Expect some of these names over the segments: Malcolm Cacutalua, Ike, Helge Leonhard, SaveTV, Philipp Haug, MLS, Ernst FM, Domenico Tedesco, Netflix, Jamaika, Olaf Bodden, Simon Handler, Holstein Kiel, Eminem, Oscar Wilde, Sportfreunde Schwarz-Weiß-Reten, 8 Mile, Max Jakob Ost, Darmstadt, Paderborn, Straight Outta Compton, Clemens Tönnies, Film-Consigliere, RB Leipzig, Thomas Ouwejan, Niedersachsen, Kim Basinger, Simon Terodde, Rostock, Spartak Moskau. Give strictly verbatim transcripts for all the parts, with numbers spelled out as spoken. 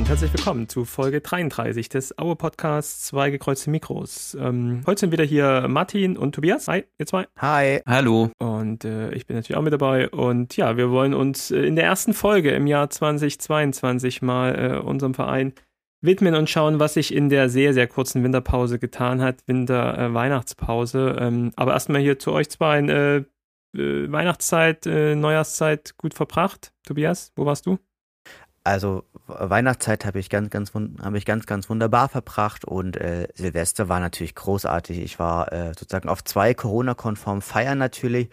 und herzlich willkommen zu Folge dreiunddreißig des Aue-Podcasts Zwei gekreuzte Mikros. Ähm, heute sind wieder hier Martin und Tobias. Hi, ihr zwei. Hi. Hallo. Und äh, ich bin natürlich auch mit dabei. Und ja, wir wollen uns äh, in der ersten Folge im Jahr zweitausendzweiundzwanzig mal äh, unserem Verein widmen und schauen, was sich in der sehr, sehr kurzen Winterpause getan hat, Winter-Weihnachtspause. Äh, ähm, aber erstmal hier zu euch zwei, äh, äh, Weihnachtszeit, äh, Neujahrszeit gut verbracht. Tobias, wo warst du? Also Weihnachtszeit habe ich ganz, ganz, habe ich ganz, ganz wunderbar verbracht und äh, Silvester war natürlich großartig. Ich war äh, sozusagen auf zwei Corona-konformen Feiern natürlich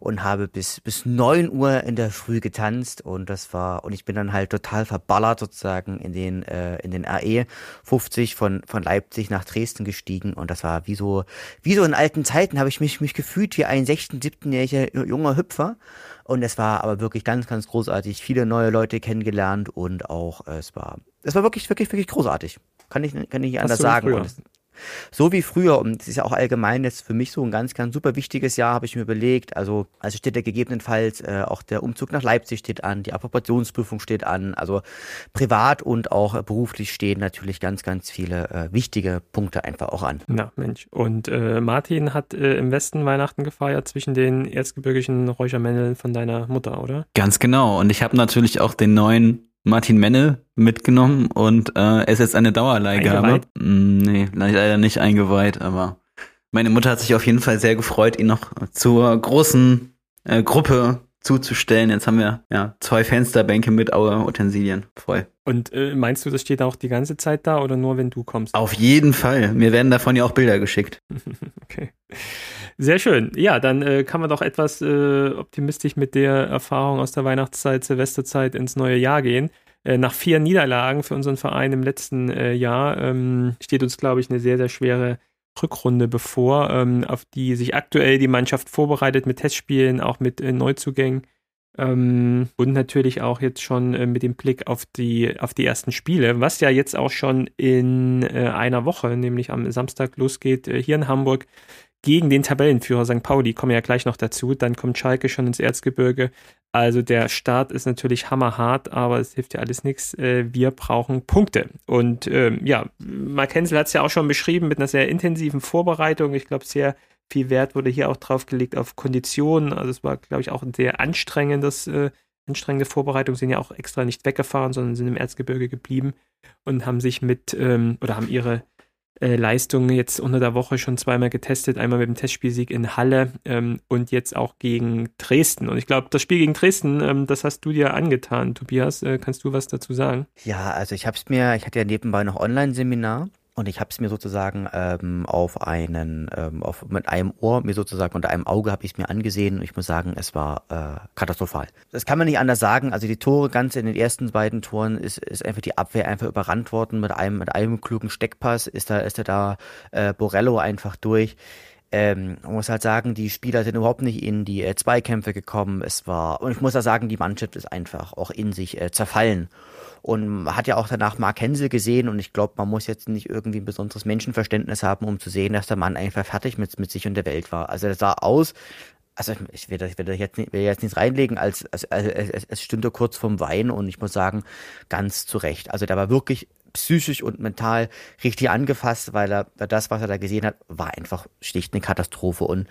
und habe bis bis neun Uhr in der Früh getanzt und das war und ich bin dann halt total verballert sozusagen in den äh, in den R E fünfzig von von Leipzig nach Dresden gestiegen und das war wie so wie so in alten Zeiten habe ich mich mich gefühlt wie ein sechzehnten, siebzehnjähriger junger Hüpfer. Und es war aber wirklich ganz, ganz großartig. Viele neue Leute kennengelernt und auch äh, es war, es war wirklich, wirklich, wirklich großartig. Kann ich, kann ich nicht anders sagen. Und es, so wie früher. Und es ist ja auch allgemein jetzt für mich so ein ganz, ganz super wichtiges Jahr, habe ich mir überlegt. Also, also steht ja gegebenenfalls äh, auch der Umzug nach Leipzig steht an, die Approbationsprüfung steht an. Also privat und auch beruflich stehen natürlich ganz, ganz viele äh, wichtige Punkte einfach auch an. Na Mensch. Und äh, Martin hat äh, im Westen Weihnachten gefeiert zwischen den erzgebirgischen Räuchermänneln von deiner Mutter, oder? Ganz genau. Und ich habe natürlich auch den neuen Martin Menne mitgenommen und äh, es ist eine Dauerleihgabe. Mm, nee, leider nicht eingeweiht, aber meine Mutter hat sich auf jeden Fall sehr gefreut, ihn noch zur großen äh, Gruppe zuzustellen. Jetzt haben wir ja zwei Fensterbänke mit Aue-Utensilien voll. Und äh, meinst du, das steht auch die ganze Zeit da oder nur, wenn du kommst? Auf jeden Fall. Mir werden davon ja auch Bilder geschickt. Okay. Sehr schön. Ja, dann äh, kann man doch etwas äh, optimistisch mit der Erfahrung aus der Weihnachtszeit, Silvesterzeit ins neue Jahr gehen. Äh, nach vier Niederlagen für unseren Verein im letzten äh, Jahr ähm, steht uns, glaube ich, eine sehr, sehr schwere Rückrunde bevor, ähm, auf die sich aktuell die Mannschaft vorbereitet mit Testspielen, auch mit äh, Neuzugängen ähm, und natürlich auch jetzt schon äh, mit dem Blick auf die, auf die ersten Spiele, was ja jetzt auch schon in äh, einer Woche, nämlich am Samstag losgeht, äh, hier in Hamburg gegen den Tabellenführer Sankt Pauli, kommen wir ja gleich noch dazu, dann kommt Schalke schon ins Erzgebirge, also der Start ist natürlich hammerhart, aber es hilft ja alles nichts, wir brauchen Punkte und ähm, ja, Marc Hensel hat es ja auch schon beschrieben mit einer sehr intensiven Vorbereitung, ich glaube sehr viel Wert wurde hier auch drauf gelegt auf Konditionen, also es war glaube ich auch ein sehr anstrengendes, äh, anstrengende Vorbereitung, sind ja auch extra nicht weggefahren, sondern sind im Erzgebirge geblieben und haben sich mit, ähm, oder haben ihre Leistungen jetzt unter der Woche schon zweimal getestet, einmal mit dem Testspielsieg in Halle ähm, und jetzt auch gegen Dresden. Und ich glaube, das Spiel gegen Dresden, ähm, das hast du dir angetan, Tobias. Äh, kannst du was dazu sagen? Ja, also ich habe es mir, ich hatte ja nebenbei noch Online-Seminar und ich habe es mir sozusagen ähm, auf einen, ähm, auf, mit einem Ohr, mir sozusagen unter einem Auge habe ich es mir angesehen und ich muss sagen, es war äh, katastrophal. Das kann man nicht anders sagen, also die Tore, ganz in den ersten beiden Toren ist, ist einfach die Abwehr einfach überrannt worden mit einem, mit einem klugen Steckpass, ist da, ist da, da äh, Borello einfach durch. Ähm, man muss halt sagen, die Spieler sind überhaupt nicht in die äh, Zweikämpfe gekommen, es war, und ich muss da sagen, die Mannschaft ist einfach auch in sich äh, zerfallen. Und man hat ja auch danach Marc Hensel gesehen und ich glaube, man muss jetzt nicht irgendwie ein besonderes Menschenverständnis haben, um zu sehen, dass der Mann einfach fertig mit, mit sich und der Welt war. Also das sah aus, also ich will, ich will jetzt, nicht, will jetzt nichts reinlegen, als, als, als, als es stünde kurz vorm Weinen und ich muss sagen, ganz zu Recht. Also der war wirklich psychisch und mental richtig angefasst, weil er das, was er da gesehen hat, war einfach schlicht eine Katastrophe. Und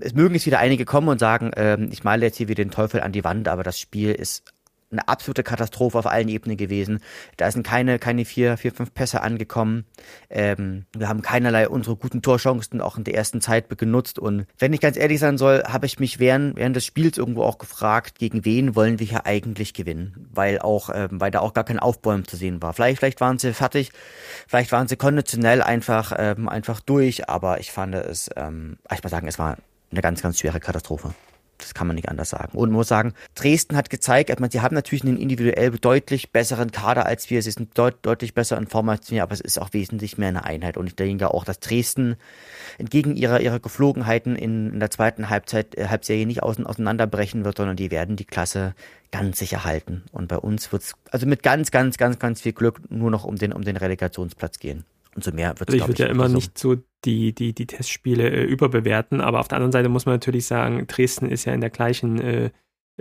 es mögen jetzt wieder einige kommen und sagen, äh, ich male jetzt hier wieder den Teufel an die Wand, aber das Spiel ist eine absolute Katastrophe auf allen Ebenen gewesen. Da sind keine, keine vier, vier, fünf Pässe angekommen. Ähm, wir haben keinerlei unsere guten Torchancen auch in der ersten Zeit genutzt. Und wenn ich ganz ehrlich sein soll, habe ich mich während, während des Spiels irgendwo auch gefragt, gegen wen wollen wir hier eigentlich gewinnen? Weil auch, ähm, weil da auch gar kein Aufbäumen zu sehen war. Vielleicht, vielleicht waren sie fertig, vielleicht waren sie konditionell einfach, ähm, einfach durch. Aber ich fand es, ähm, ich muss sagen, es war eine ganz, ganz schwere Katastrophe. Das kann man nicht anders sagen. Und man muss sagen, Dresden hat gezeigt, ich meine, sie haben natürlich einen individuell deutlich besseren Kader als wir. Sie sind deut- deutlich besser in Form als wir, aber es ist auch wesentlich mehr eine Einheit. Und ich denke auch, dass Dresden entgegen ihrer, ihrer Geflogenheiten in, in der zweiten Halbzeit, äh, Halbserie nicht außen, auseinanderbrechen wird, sondern die werden die Klasse ganz sicher halten. Und bei uns wird es, also mit ganz, ganz, ganz, ganz viel Glück nur noch um den, um den Relegationsplatz gehen. Und so mehr wird's, also ich würde ja immer nicht so die, die, die Testspiele äh, überbewerten, aber auf der anderen Seite muss man natürlich sagen, Dresden ist ja in der gleichen äh,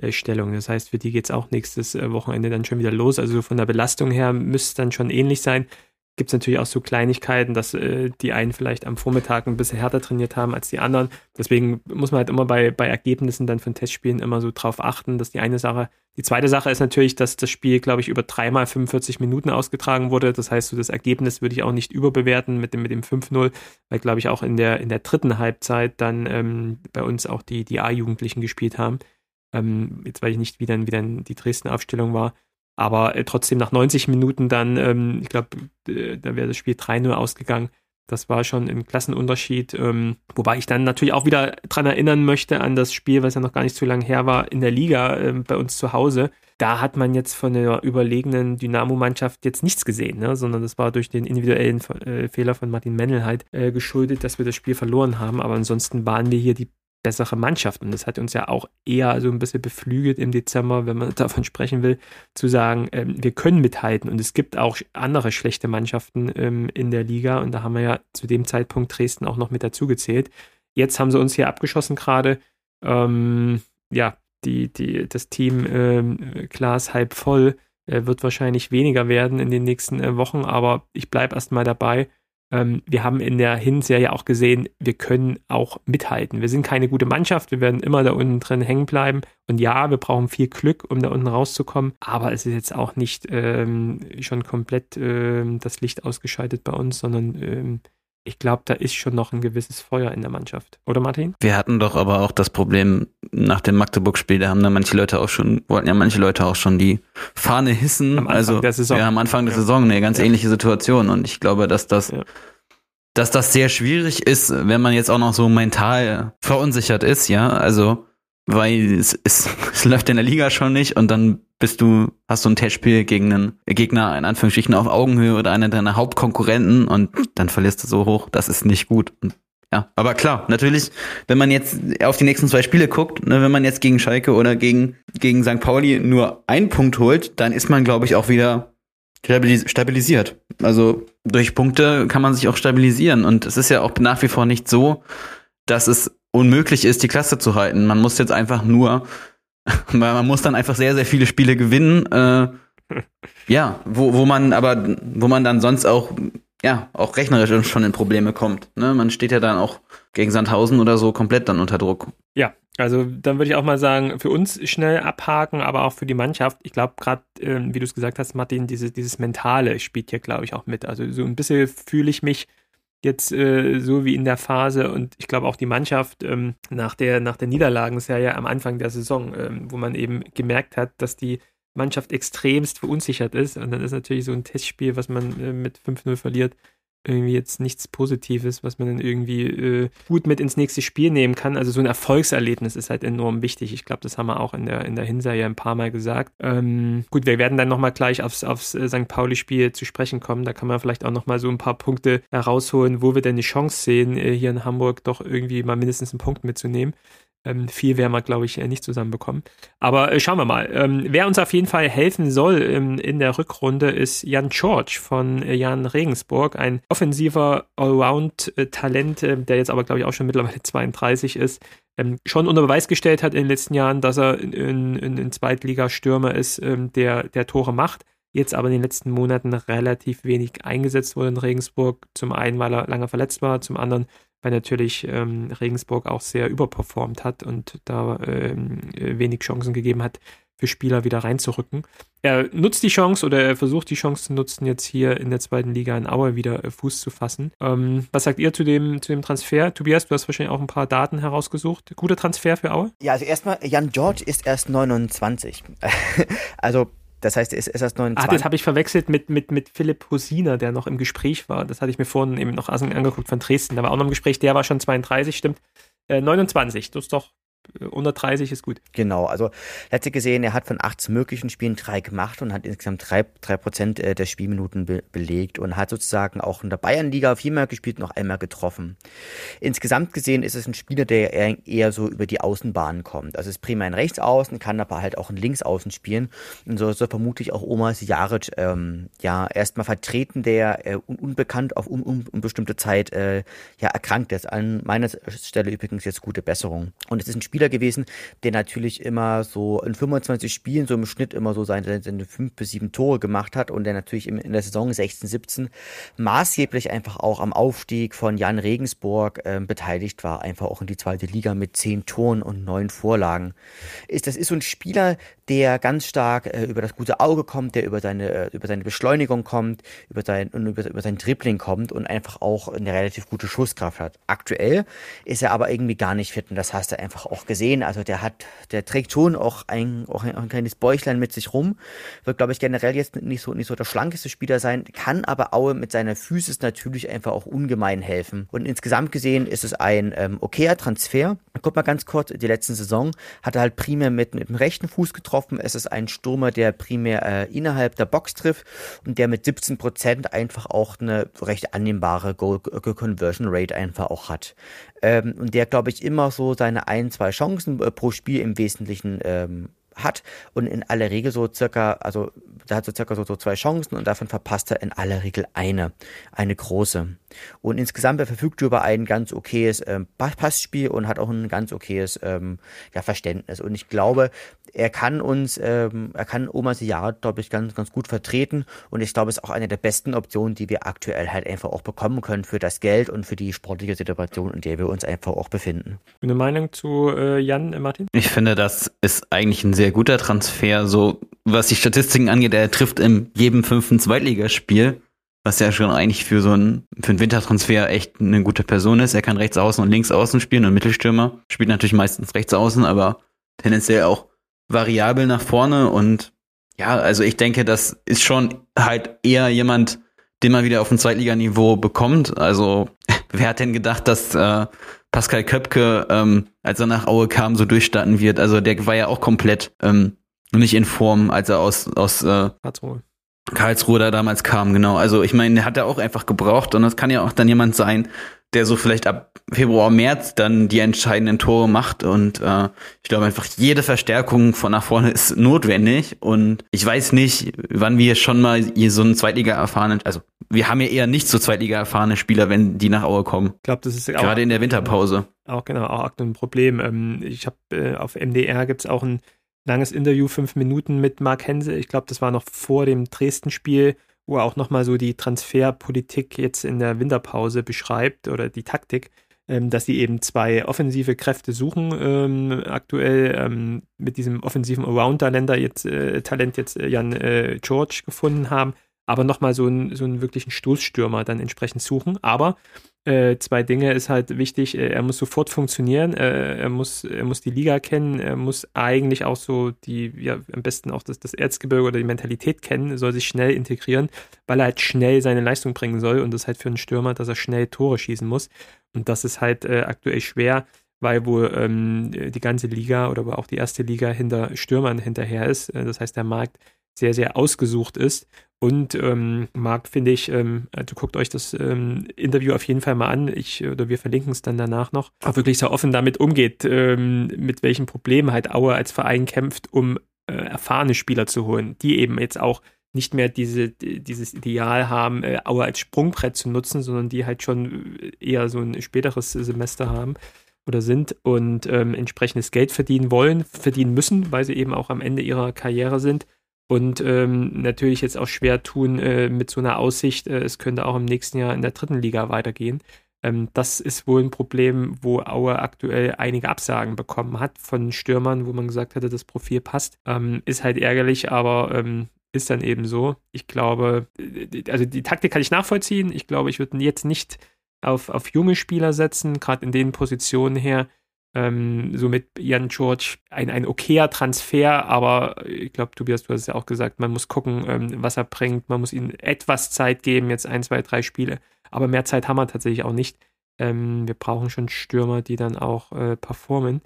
Stellung. Das heißt, für die geht es auch nächstes Wochenende dann schon wieder los. Also von der Belastung her müsste es dann schon ähnlich sein. Gibt es natürlich auch so Kleinigkeiten, dass äh, die einen vielleicht am Vormittag ein bisschen härter trainiert haben als die anderen. Deswegen muss man halt immer bei, bei Ergebnissen dann von Testspielen immer so drauf achten, dass die eine Sache, die zweite Sache ist natürlich, dass das Spiel, glaube ich, über dreimal fünfundvierzig Minuten ausgetragen wurde. Das heißt, so das Ergebnis würde ich auch nicht überbewerten mit dem, mit dem fünf null, weil, glaube ich, auch in der, in der dritten Halbzeit dann ähm, bei uns auch die, die A-Jugendlichen gespielt haben. Ähm, jetzt weiß ich nicht, wie dann, wie dann die Dresden-Aufstellung war. Aber äh, trotzdem nach neunzig Minuten dann, ähm, ich glaube, äh, da wäre das Spiel drei null ausgegangen. Das war schon ein Klassenunterschied. Ähm, wobei ich dann natürlich auch wieder dran erinnern möchte an das Spiel, was ja noch gar nicht so lange her war, in der Liga äh, bei uns zu Hause. Da hat man jetzt von der überlegenen Dynamo-Mannschaft jetzt nichts gesehen, ne? Sondern das war durch den individuellen äh, Fehler von Martin Mendelheit äh, geschuldet, dass wir das Spiel verloren haben. Aber ansonsten waren wir hier die bessere Mannschaft. Und das hat uns ja auch eher so ein bisschen beflügelt im Dezember, wenn man davon sprechen will, zu sagen, ähm, wir können mithalten. Und es gibt auch andere schlechte Mannschaften ähm, in der Liga. Und da haben wir ja zu dem Zeitpunkt Dresden auch noch mit dazu gezählt. Jetzt haben sie uns hier abgeschossen gerade. Ähm, ja, die, die, das Team ähm, Glas halb voll äh, wird wahrscheinlich weniger werden in den nächsten äh, Wochen. Aber ich bleibe erstmal dabei. Wir haben in der Hinserie auch gesehen, wir können auch mithalten. Wir sind keine gute Mannschaft, wir werden immer da unten drin hängen bleiben. Und ja, wir brauchen viel Glück, um da unten rauszukommen. Aber es ist jetzt auch nicht ähm, schon komplett ähm, das Licht ausgeschaltet bei uns, sondern ähm, ich glaube, da ist schon noch ein gewisses Feuer in der Mannschaft. Oder Martin? Wir hatten doch aber auch das Problem nach dem Magdeburg-Spiel, da haben da manche Leute auch schon, wollten ja manche Leute auch schon die Fahne hissen. Am Anfang also, der Saison. Ja, am Anfang der ja. Saison, eine ganz ja. ähnliche Situation. Und ich glaube, dass das, ja. dass das sehr schwierig ist, wenn man jetzt auch noch so mental verunsichert ist, ja. Also, weil es, es, es läuft in der Liga schon nicht und dann bist du, hast du ein Testspiel gegen einen Gegner, in Anführungsstrichen, auf Augenhöhe oder einer deiner Hauptkonkurrenten und dann verlierst du so hoch, das ist nicht gut. Ja, aber klar, natürlich, wenn man jetzt auf die nächsten zwei Spiele guckt, ne, wenn man jetzt gegen Schalke oder gegen, gegen Sankt Pauli nur einen Punkt holt, dann ist man, glaube ich, auch wieder stabilisiert. Also durch Punkte kann man sich auch stabilisieren und es ist ja auch nach wie vor nicht so, dass es unmöglich ist, die Klasse zu halten. Man muss jetzt einfach nur, man muss dann einfach sehr, sehr viele Spiele gewinnen, äh, ja, wo, wo man aber, wo man dann sonst auch, ja, auch rechnerisch schon in Probleme kommt. Ne? Man steht ja dann auch gegen Sandhausen oder so komplett dann unter Druck. Ja, also dann würde ich auch mal sagen, für uns schnell abhaken, aber auch für die Mannschaft. Ich glaube gerade, äh, wie du es gesagt hast, Martin, diese, dieses Mentale spielt hier, glaube ich, auch mit. Also so ein bisschen fühle ich mich jetzt äh, so wie in der Phase und ich glaube auch die Mannschaft ähm, nach der, nach der Niederlagenserie am Anfang der Saison, ähm, wo man eben gemerkt hat, dass die Mannschaft extremst verunsichert ist und dann ist natürlich so ein Testspiel, was man äh, mit fünf null verliert, irgendwie jetzt nichts Positives, was man dann irgendwie äh, gut mit ins nächste Spiel nehmen kann. Also so ein Erfolgserlebnis ist halt enorm wichtig. Ich glaube, das haben wir auch in der, in der Hinserie ein paar Mal gesagt. Ähm, gut, wir werden dann nochmal gleich aufs, aufs Sankt Pauli-Spiel zu sprechen kommen. Da kann man vielleicht auch nochmal so ein paar Punkte herausholen, wo wir denn die Chance sehen, hier in Hamburg doch irgendwie mal mindestens einen Punkt mitzunehmen. Ähm, viel werden wir, glaube ich, nicht zusammenbekommen. Aber äh, schauen wir mal. Ähm, wer uns auf jeden Fall helfen soll ähm, in der Rückrunde ist Jan George von äh, Jahn Regensburg, ein offensiver Allround-Talent, äh, der jetzt aber, glaube ich, auch schon mittlerweile zweiunddreißig ist, ähm, schon unter Beweis gestellt hat in den letzten Jahren, dass er in, in, in, in Zweitligastürmer ist, ähm, der, der Tore macht. Jetzt aber in den letzten Monaten relativ wenig eingesetzt wurde in Regensburg. Zum einen, weil er lange verletzt war, zum anderen, weil natürlich ähm, Regensburg auch sehr überperformt hat und da ähm, wenig Chancen gegeben hat, für Spieler wieder reinzurücken. Er nutzt die Chance oder er versucht die Chance zu nutzen, jetzt hier in der zweiten Liga in Aue wieder äh, Fuß zu fassen. Ähm, was sagt ihr zu dem, zu dem Transfer? Tobias, du hast wahrscheinlich auch ein paar Daten herausgesucht. Guter Transfer für Aue? Ja, also erstmal, Jan George ist erst neunundzwanzig. Also das heißt, er ist erst neunundzwanzig. Ah, das habe ich verwechselt mit, mit, mit Philipp Hosina, der noch im Gespräch war. Das hatte ich mir vorhin eben noch angeguckt von Dresden. Da war auch noch im Gespräch, der war schon zweiunddreißig, stimmt. Äh, neunundzwanzig, das ist doch, äh, unter dreißig ist gut. Genau, also letztlich gesehen, er hat von achtzehn möglichen Spielen drei gemacht und hat insgesamt drei, drei Prozent der Spielminuten be- belegt und hat sozusagen auch in der Bayernliga viermal gespielt und noch einmal getroffen. Insgesamt gesehen ist es ein Spieler, der eher so über die Außenbahn kommt. Also ist primär ein Rechtsaußen, kann aber halt auch ein Linksaußen spielen und so soll vermutlich auch Omar Sijarić ähm, ja erstmal vertreten, der äh, unbekannt auf un- un- unbestimmte Zeit äh, ja erkrankt ist. An meiner Stelle übrigens jetzt gute Besserung. Und es ist ein Spiel, Spieler gewesen, der natürlich immer so in fünfundzwanzig Spielen so im Schnitt immer so seine, seine fünf bis sieben Tore gemacht hat und der natürlich in der Saison sechzehn siebzehn maßgeblich einfach auch am Aufstieg von Jahn Regensburg äh, beteiligt war, einfach auch in die zweite Liga mit zehn Toren und neun Vorlagen. Ist, das ist so ein Spieler, der ganz stark äh, über das gute Auge kommt, der über seine, äh, über seine Beschleunigung kommt, über sein, und über, über sein Dribbling kommt und einfach auch eine relativ gute Schusskraft hat. Aktuell ist er aber irgendwie gar nicht fit und das hast du einfach auch gesehen. Also der hat, der trägt schon auch ein, auch ein, auch ein kleines Bäuchlein mit sich rum. Wird, glaube ich, generell jetzt nicht so, nicht so der schlankeste Spieler sein, kann aber Aue mit seiner Physis natürlich einfach auch ungemein helfen. Und insgesamt gesehen ist es ein ähm, okayer Transfer. Guck mal ganz kurz, die letzten Saison hat er halt primär mit, mit dem rechten Fuß getroffen. Es ist ein Stürmer, der primär äh, innerhalb der Box trifft und der mit siebzehn Prozent einfach auch eine recht annehmbare Goal-Conversion-Rate einfach auch hat. Ähm, und der, glaube ich, immer so seine ein, zwei Chancen äh, pro Spiel im Wesentlichen ähm, hat und in aller Regel so circa, also da hat so circa so, so zwei Chancen und davon verpasst er in aller Regel eine, eine große. Und insgesamt er verfügt über ein ganz okayes ähm, Passspiel und hat auch ein ganz okayes ähm, ja, Verständnis. Und ich glaube, er kann uns, ähm, er kann Omar Sijarić, glaube ich, ganz, ganz gut vertreten und ich glaube, es ist auch eine der besten Optionen, die wir aktuell halt einfach auch bekommen können für das Geld und für die sportliche Situation, in der wir uns einfach auch befinden. Eine Meinung zu äh, Jan, äh, Martin? Ich finde, das ist eigentlich ein sehr Sehr guter Transfer, so was die Statistiken angeht, er trifft in jedem fünften Zweitligaspiel, was ja schon eigentlich für so einen, für einen Wintertransfer echt eine gute Person ist. Er kann rechts außen und links außen spielen und Mittelstürmer, spielt natürlich meistens rechts außen, aber tendenziell auch variabel nach vorne und ja, also ich denke, das ist schon halt eher jemand, den man wieder auf dem Zweitliganiveau bekommt. Also wer hat denn gedacht, dass äh, Pascal Köpke, ähm, als er nach Aue kam, so durchstarten wird. Also der war ja auch komplett ähm, nicht in Form, als er aus, aus äh, Karlsruhe. Karlsruhe da damals kam, genau. Also ich meine, der hat er auch einfach gebraucht und das kann ja auch dann jemand sein, der so vielleicht ab Februar, März dann die entscheidenden Tore macht und äh, ich glaube einfach, jede Verstärkung von nach vorne ist notwendig und ich weiß nicht, wann wir schon mal hier so einen Zweitliga-erfahrenen, also wir haben ja eher nicht so Zweitliga-erfahrene Spieler, wenn die nach Aue kommen. Ich glaube, das ist gerade auch in der Winterpause. Auch genau, auch ein Problem. Ich habe äh, auf M D R gibt es auch ein langes Interview, fünf Minuten mit Marc Hensel. Ich glaube, das war noch vor dem Dresden-Spiel, wo er auch nochmal so die Transferpolitik jetzt in der Winterpause beschreibt oder die Taktik, ähm, dass sie eben zwei offensive Kräfte suchen ähm, aktuell ähm, mit diesem offensiven Around-Talent jetzt, äh, Talent jetzt äh, Jan äh, George gefunden haben, aber nochmal so einen, so einen wirklichen Stoßstürmer dann entsprechend suchen. Aber äh, zwei Dinge ist halt wichtig, äh, er muss sofort funktionieren, äh, er muss, er muss die Liga kennen, er muss eigentlich auch so die, ja, am besten auch das, das Erzgebirge oder die Mentalität kennen, soll sich schnell integrieren, weil er halt schnell seine Leistung bringen soll und das halt für einen Stürmer, dass er schnell Tore schießen muss. Und das ist halt äh, aktuell schwer, weil wohl ähm, die ganze Liga oder auch die erste Liga hinter Stürmern hinterher ist. Das heißt, der Markt sehr, sehr ausgesucht ist. Und ähm, Marc, finde ich, ähm, also guckt euch das ähm, Interview auf jeden Fall mal an. Ich oder wir verlinken es dann danach noch. Auch wirklich so offen damit umgeht, ähm, mit welchen Problemen halt Aue als Verein kämpft, um äh, erfahrene Spieler zu holen, die eben jetzt auch nicht mehr diese, dieses Ideal haben, äh, Aue als Sprungbrett zu nutzen, sondern die halt schon eher so ein späteres Semester haben oder sind und ähm, entsprechendes Geld verdienen wollen, verdienen müssen, weil sie eben auch am Ende ihrer Karriere sind. Und ähm, natürlich jetzt auch schwer tun äh, mit so einer Aussicht, äh, es könnte auch im nächsten Jahr in der dritten Liga weitergehen. Ähm, das ist wohl ein Problem, wo Aue aktuell einige Absagen bekommen hat von Stürmern, wo man gesagt hatte, das Profil passt. Ähm, ist halt ärgerlich, aber ähm, ist dann eben so. Ich glaube, also die Taktik kann ich nachvollziehen. Ich glaube, ich würde jetzt nicht auf, auf junge Spieler setzen, gerade in den Positionen her. Ähm, so mit Jan George ein, ein okayer Transfer, aber ich glaube, Tobias, du hast es ja auch gesagt, man muss gucken, ähm, was er bringt, man muss ihm etwas Zeit geben, jetzt ein, zwei, drei Spiele, aber mehr Zeit haben wir tatsächlich auch nicht. Ähm, wir brauchen schon Stürmer, die dann auch äh, performen.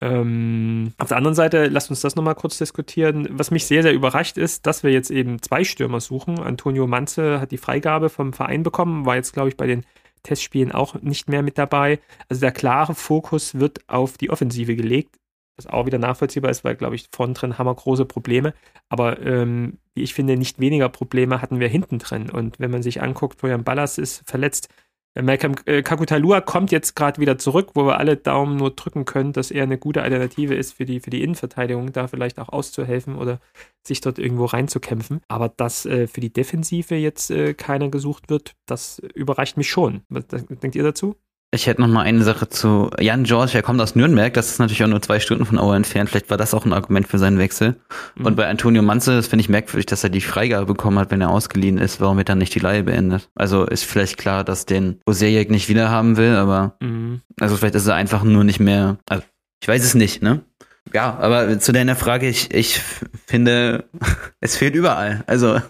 Ähm, auf der anderen Seite, lasst uns das nochmal kurz diskutieren, was mich sehr, sehr überrascht ist, dass wir jetzt eben zwei Stürmer suchen. Antonio Manze hat die Freigabe vom Verein bekommen, war jetzt, glaube ich, bei den Testspielen auch nicht mehr mit dabei. Also der klare Fokus wird auf die Offensive gelegt, was auch wieder nachvollziehbar ist, weil, glaube ich, vorn drin haben wir große Probleme. Aber ähm, ich finde, nicht weniger Probleme hatten wir hinten drin. Und wenn man sich anguckt, Florian Ballas ist verletzt, Malcolm Cacutalua kommt jetzt gerade wieder zurück, wo wir alle Daumen nur drücken können, dass er eine gute Alternative ist für die, für die Innenverteidigung, da vielleicht auch auszuhelfen oder sich dort irgendwo reinzukämpfen. Aber dass äh, für die Defensive jetzt äh, keiner gesucht wird, das überrascht mich schon. Was denkt ihr dazu? Ich hätte noch mal eine Sache zu Jan George, er kommt aus Nürnberg, das ist natürlich auch nur zwei Stunden von Aue entfernt, vielleicht war das auch ein Argument für seinen Wechsel. Mhm. Und bei Antonio Manze, das finde ich merkwürdig, dass er die Freigabe bekommen hat, wenn er ausgeliehen ist, warum wird dann nicht die Leihe beendet? Also ist vielleicht klar, dass den Osijek nicht wieder haben will, aber mhm. also vielleicht ist er einfach nur nicht mehr, also ich weiß es nicht, ne? Ja, aber zu deiner Frage, ich, ich finde, es fehlt überall, also...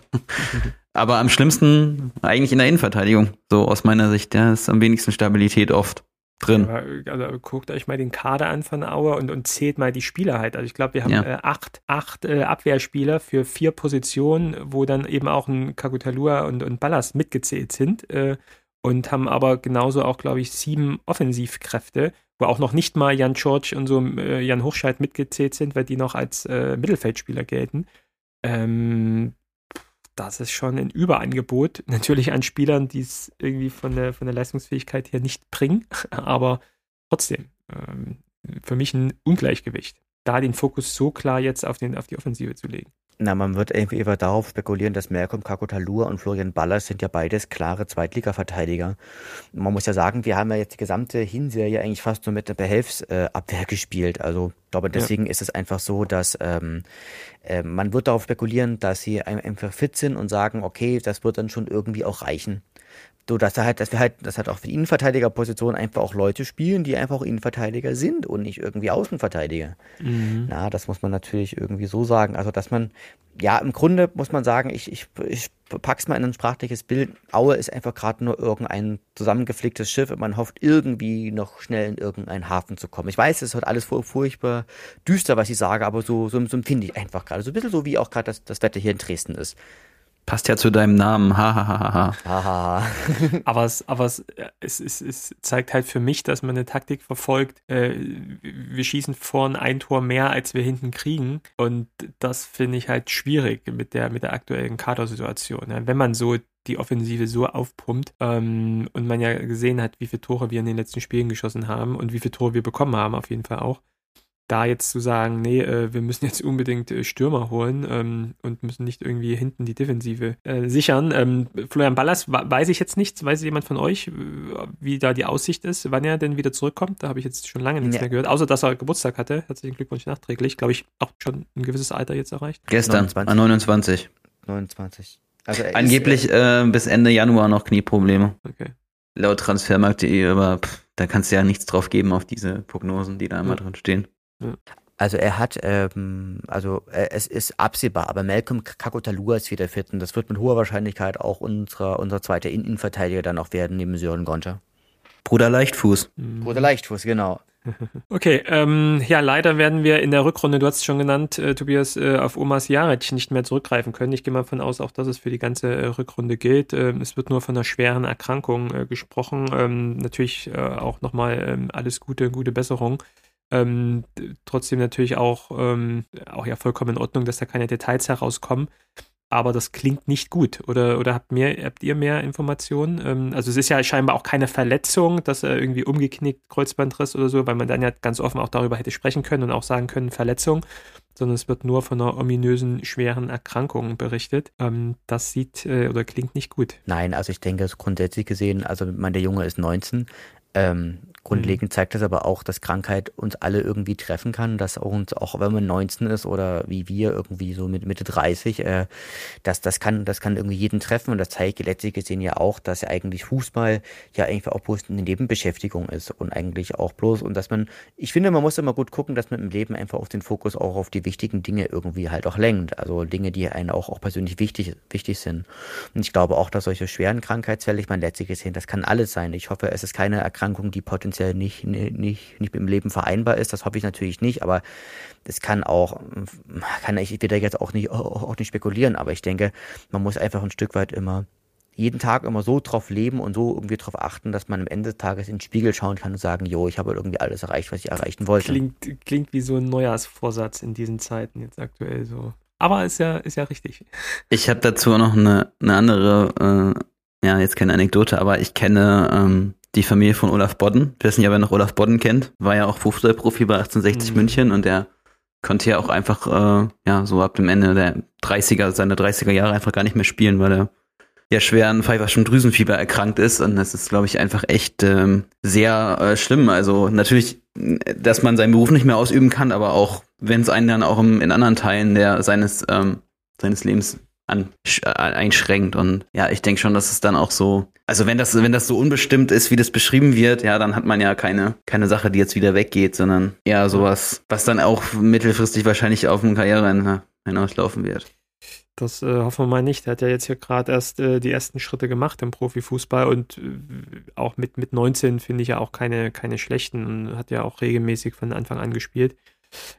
Aber am schlimmsten eigentlich in der Innenverteidigung. So aus meiner Sicht, da ist am wenigsten Stabilität oft drin. Ja, also guckt euch mal den Kader an von Aue und, und zählt mal die Spieler halt. Also ich glaube, wir haben ja. äh, acht, acht äh, Abwehrspieler für vier Positionen, wo dann eben auch ein Cacutalua und, und Ballast mitgezählt sind. Äh, und haben aber genauso auch, glaube ich, sieben Offensivkräfte, wo auch noch nicht mal Jan George und so äh, Jan Hochscheid mitgezählt sind, weil die noch als äh, Mittelfeldspieler gelten. Ähm, Das ist schon ein Überangebot, natürlich an Spielern, die es irgendwie von der, von der Leistungsfähigkeit her nicht bringen, aber trotzdem, ähm, für mich ein Ungleichgewicht, da den Fokus so klar jetzt auf, den, auf die Offensive zu legen. Na, man wird irgendwie über darauf spekulieren, dass Malcolm Cacutalua und Florian Ballas sind ja beides klare Zweitliga-Verteidiger. Man muss ja sagen, wir haben ja jetzt die gesamte Hinserie eigentlich fast nur mit einer Behelfsabwehr äh, gespielt, also... Ich glaube, deswegen ja. ist es einfach so, dass ähm, äh, man wird darauf spekulieren, dass sie einfach fit sind und sagen, okay, das wird dann schon irgendwie auch reichen. So, dass, da halt, dass wir halt, dass halt auch für die Innenverteidigerposition einfach auch Leute spielen, die einfach auch Innenverteidiger sind und nicht irgendwie Außenverteidiger. Mhm. Na, das muss man natürlich irgendwie so sagen. Also, dass man, ja, im Grunde muss man sagen, ich, ich, ich pack's mal in ein sprachliches Bild. Aue ist einfach gerade nur irgendein zusammengeflicktes Schiff und man hofft irgendwie noch schnell in irgendeinen Hafen zu kommen. Ich weiß, es ist heute alles furchtbar düster, was ich sage, aber so, so, so empfinde ich einfach gerade. So ein bisschen so, wie auch gerade das, das Wetter hier in Dresden ist. Passt ja zu deinem Namen, hahaha. Ha, ha, ha. aber es, aber es, es, es, es zeigt halt für mich, dass man eine Taktik verfolgt, äh, wir schießen vorn ein Tor mehr, als wir hinten kriegen. Und das finde ich halt schwierig mit der, mit der aktuellen Kadersituation. Ja, wenn man so die Offensive so aufpumpt ähm, und man ja gesehen hat, wie viele Tore wir in den letzten Spielen geschossen haben und wie viele Tore wir bekommen haben, auf jeden Fall auch. Da jetzt zu sagen, nee, äh, wir müssen jetzt unbedingt äh, Stürmer holen ähm, und müssen nicht irgendwie hinten die Defensive äh, sichern. Ähm, Florian Ballas, wa- weiß ich jetzt nichts, weiß jemand von euch, wie da die Aussicht ist, wann er denn wieder zurückkommt? Da habe ich jetzt schon lange nichts ja. mehr gehört, außer dass er Geburtstag hatte. Herzlichen Glückwunsch nachträglich. Glaube ich, auch schon ein gewisses Alter jetzt erreicht. Gestern, neunundzwanzig. neunundzwanzig. Also angeblich ist, äh, bis Ende Januar noch Knieprobleme. Okay. Laut transfermarkt punkt de, aber pff, da kannst du ja nichts drauf geben auf diese Prognosen, die da immer ja. drin stehen. Ja. Also er hat, ähm, also äh, es ist absehbar, aber Malcolm Cacutalua ist wieder fit und das wird mit hoher Wahrscheinlichkeit auch unser, unser zweiter Innenverteidiger dann auch werden, neben Sören Gonter. Bruder Leichtfuß. Mhm. Bruder Leichtfuß, genau. Okay, ähm, ja, leider werden wir in der Rückrunde, du hast es schon genannt, äh, Tobias, äh, auf Omar Sijarić nicht mehr zurückgreifen können. Ich gehe mal davon aus, auch dass es für die ganze äh, Rückrunde gilt. Ähm, es wird nur von einer schweren Erkrankung äh, gesprochen. Ähm, natürlich äh, auch nochmal ähm, alles Gute, gute Besserung. Ähm, trotzdem natürlich auch, ähm, auch ja vollkommen in Ordnung, dass da keine Details herauskommen, aber das klingt nicht gut. Oder, oder habt, mehr, habt ihr mehr Informationen? Ähm, also es ist ja scheinbar auch keine Verletzung, dass er irgendwie umgeknickt, Kreuzbandriss oder so, weil man dann ja ganz offen auch darüber hätte sprechen können und auch sagen können, Verletzung, sondern es wird nur von einer ominösen, schweren Erkrankung berichtet. Ähm, das sieht äh, oder klingt nicht gut. Nein, also ich denke, grundsätzlich gesehen, also mein, der Junge ist neunzehn, ähm, grundlegend zeigt das aber auch, dass Krankheit uns alle irgendwie treffen kann, dass uns, auch wenn man neunzehn ist oder wie wir irgendwie so mit Mitte dreißig, äh, dass das kann, das kann irgendwie jeden treffen und das zeigt letztlich gesehen ja auch, dass ja eigentlich Fußball ja eigentlich auch bloß eine Nebenbeschäftigung ist und eigentlich auch bloß und dass man, ich finde, man muss immer gut gucken, dass man im Leben einfach auch den Fokus auch auf die wichtigen Dinge irgendwie halt auch lenkt, also Dinge, die einem auch, auch persönlich wichtig, wichtig sind und ich glaube auch, dass solche schweren Krankheitsfälle, ich meine letztlich gesehen, das kann alles sein, ich hoffe, es ist keine Erkrankung, die potenziell nicht nicht nicht mit dem Leben vereinbar ist, das hoffe ich natürlich nicht, aber es kann auch, kann ich wieder jetzt auch nicht auch nicht spekulieren, aber ich denke, man muss einfach ein Stück weit immer jeden Tag immer so drauf leben und so irgendwie drauf achten, dass man am Ende des Tages in den Spiegel schauen kann und sagen, jo, ich habe irgendwie alles erreicht, was ich erreichen wollte. Klingt klingt wie so ein Neujahrsvorsatz in diesen Zeiten jetzt aktuell so, aber ist ja ist ja richtig. Ich habe dazu noch eine eine andere äh ja, jetzt keine Anekdote, aber ich kenne ähm, die Familie von Olaf Bodden. Ich weiß nicht, ob er noch Olaf Bodden kennt. War ja auch Fußballprofi bei achtzehnhundertsechzig mhm. München und der konnte ja auch einfach, äh, ja, so ab dem Ende der dreißiger, seiner dreißiger Jahre einfach gar nicht mehr spielen, weil er ja schwer an pfeiferschem Drüsenfieber erkrankt ist. Und das ist, glaube ich, einfach echt ähm, sehr äh, schlimm. Also natürlich, dass man seinen Beruf nicht mehr ausüben kann, aber auch, wenn es einen dann auch im, in anderen Teilen der seines ähm, seines Lebens an, äh, einschränkt. Und ja, ich denke schon, dass es dann auch so, also wenn das, wenn das so unbestimmt ist, wie das beschrieben wird, ja, dann hat man ja keine, keine Sache, die jetzt wieder weggeht, sondern eher sowas, was dann auch mittelfristig wahrscheinlich auf dem Karriereende hinauslaufen wird. Das äh, hoffen wir mal nicht. Der hat ja jetzt hier gerade erst äh, die ersten Schritte gemacht im Profifußball und äh, auch mit, mit neunzehn finde ich ja auch keine, keine schlechten und hat ja auch regelmäßig von Anfang an gespielt.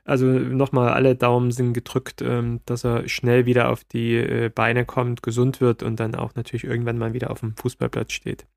Also nochmal, alle Daumen sind gedrückt, ähm, dass er schnell wieder auf die äh, Beine kommt, gesund wird und dann auch natürlich irgendwann mal wieder auf dem Fußballplatz steht.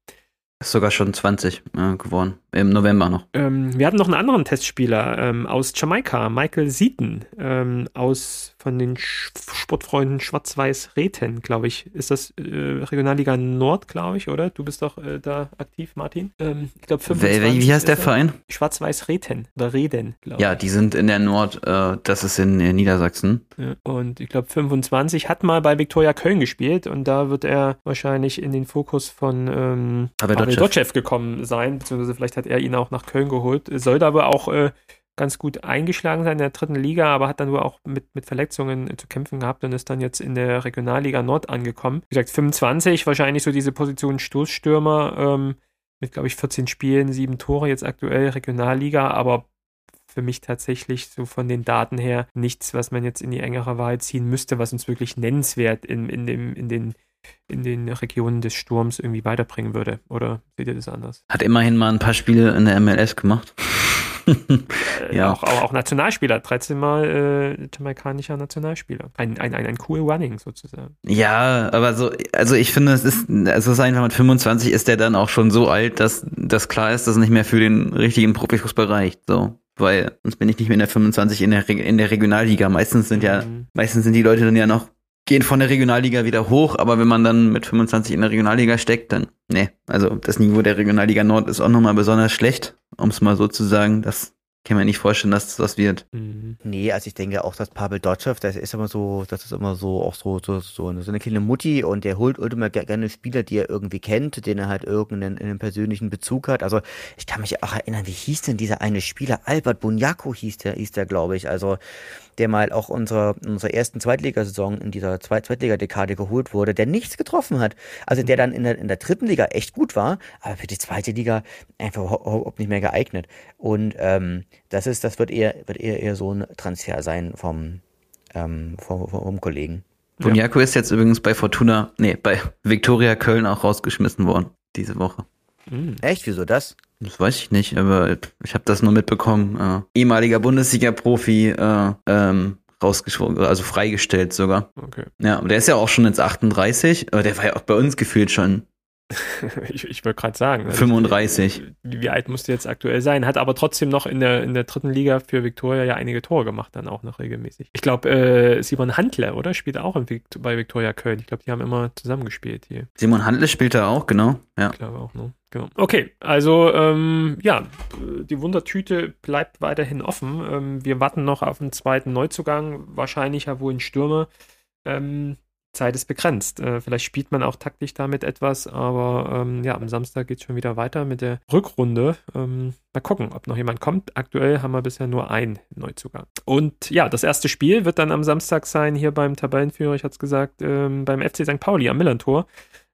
Ist sogar schon zwanzig äh, geworden, im November noch. Ähm, wir hatten noch einen anderen Testspieler ähm, aus Jamaika, Michael Seaton, ähm, aus von den Sch- Sportfreunden Schwarz-Weiß-Reten, glaube ich. Ist das äh, Regionalliga Nord, glaube ich, oder? Du bist doch äh, da aktiv, Martin. Ähm, ich glaube fünfundzwanzig. Wie, wie heißt der Verein? Schwarz-Weiß-Reten oder Reden, glaube ich. Ja, die sind in der Nord, äh, das ist in, in Niedersachsen. Ja. Und ich glaube fünfundzwanzig hat mal bei Viktoria Köln gespielt und da wird er wahrscheinlich in den Fokus von ähm, aber Dotschew gekommen sein, beziehungsweise vielleicht hat er ihn auch nach Köln geholt. Soll da aber auch äh, ganz gut eingeschlagen sein in der dritten Liga, aber hat dann wohl auch mit, mit Verletzungen zu kämpfen gehabt und ist dann jetzt in der Regionalliga Nord angekommen. Wie gesagt, fünfundzwanzig, wahrscheinlich so diese Position Stoßstürmer ähm, mit, glaube ich, vierzehn Spielen, sieben Tore jetzt aktuell Regionalliga, aber für mich tatsächlich so von den Daten her nichts, was man jetzt in die engere Wahl ziehen müsste, was uns wirklich nennenswert in, in, dem, in den in den Regionen des Sturms irgendwie weiterbringen würde. Oder seht ihr das anders? Hat immerhin mal ein paar Spiele in der M L S gemacht. äh, ja. Auch, auch, auch Nationalspieler, dreizehn Mal äh, jamaikanischer Nationalspieler. Ein, ein, ein, ein cool Running sozusagen. Ja, aber so, also ich finde, es ist, also sagen wir mal, mit fünfundzwanzig ist der dann auch schon so alt, dass das klar ist, dass es nicht mehr für den richtigen Profifußball reicht. So. Weil sonst bin ich nicht mehr in der fünfundzwanzig in der, Re- in der Regionalliga. Meistens sind ja, mhm. meistens sind die Leute dann ja noch gehen von der Regionalliga wieder hoch, aber wenn man dann mit fünfundzwanzig in der Regionalliga steckt, dann, nee, also das Niveau der Regionalliga Nord ist auch nochmal besonders schlecht, um es mal so zu sagen, das kann man nicht vorstellen, dass das was wird. Mhm. Nee, also ich denke auch, dass Pavel Dotschew, das ist immer so, das ist immer so, auch so, so, so eine kleine Mutti und der holt immer gerne Spieler, die er irgendwie kennt, den er halt irgendeinen einen persönlichen Bezug hat. Also ich kann mich auch erinnern, wie hieß denn dieser eine Spieler? Albert Bunjaku hieß der, hieß der, glaube ich. Also der mal auch unsere, in unserer ersten Zweitligasaison in dieser Zweit- Zweitliga-Dekade geholt wurde, der nichts getroffen hat. Also der dann in der, in der dritten Liga echt gut war, aber für die zweite Liga einfach überhaupt nicht mehr geeignet. Und ähm, das ist, das wird eher, wird eher, eher so ein Transfer sein vom, ähm, vom, vom Kollegen. Bunjaku ja. ist jetzt übrigens bei Fortuna, nee, bei Viktoria Köln auch rausgeschmissen worden diese Woche. Mhm. Echt? Wieso das? Das weiß ich nicht, aber ich habe das nur mitbekommen. Äh, ehemaliger Bundesliga-Profi, äh, ähm, rausgeschwungen, also freigestellt sogar. Okay. Ja, und der ist ja auch schon jetzt achtunddreißig, aber der war ja auch bei uns gefühlt schon. ich ich wollte gerade sagen. Also fünfunddreißig. Ich, wie alt musst du jetzt aktuell sein? Hat aber trotzdem noch in der, in der dritten Liga für Viktoria ja einige Tore gemacht, dann auch noch regelmäßig. Ich glaube, äh, Simon Handler, oder? Spielt auch in Vikt- bei Viktoria Köln. Ich glaube, die haben immer zusammengespielt hier. Simon Handler spielt da auch, genau. Ja. Ich glaube auch, ne? Genau. Okay, also ähm, ja, die Wundertüte bleibt weiterhin offen. Ähm, wir warten noch auf einen zweiten Neuzugang, wahrscheinlich ja wohl ein Stürmer. Ähm, Zeit ist begrenzt. Äh, vielleicht spielt man auch taktisch damit etwas, aber ähm, ja, am Samstag geht es schon wieder weiter mit der Rückrunde. Ähm, mal gucken, ob noch jemand kommt. Aktuell haben wir bisher nur einen Neuzugang. Und ja, das erste Spiel wird dann am Samstag sein, hier beim Tabellenführer, ich hatte es gesagt, ähm, beim F C Sankt Pauli am Millerntor.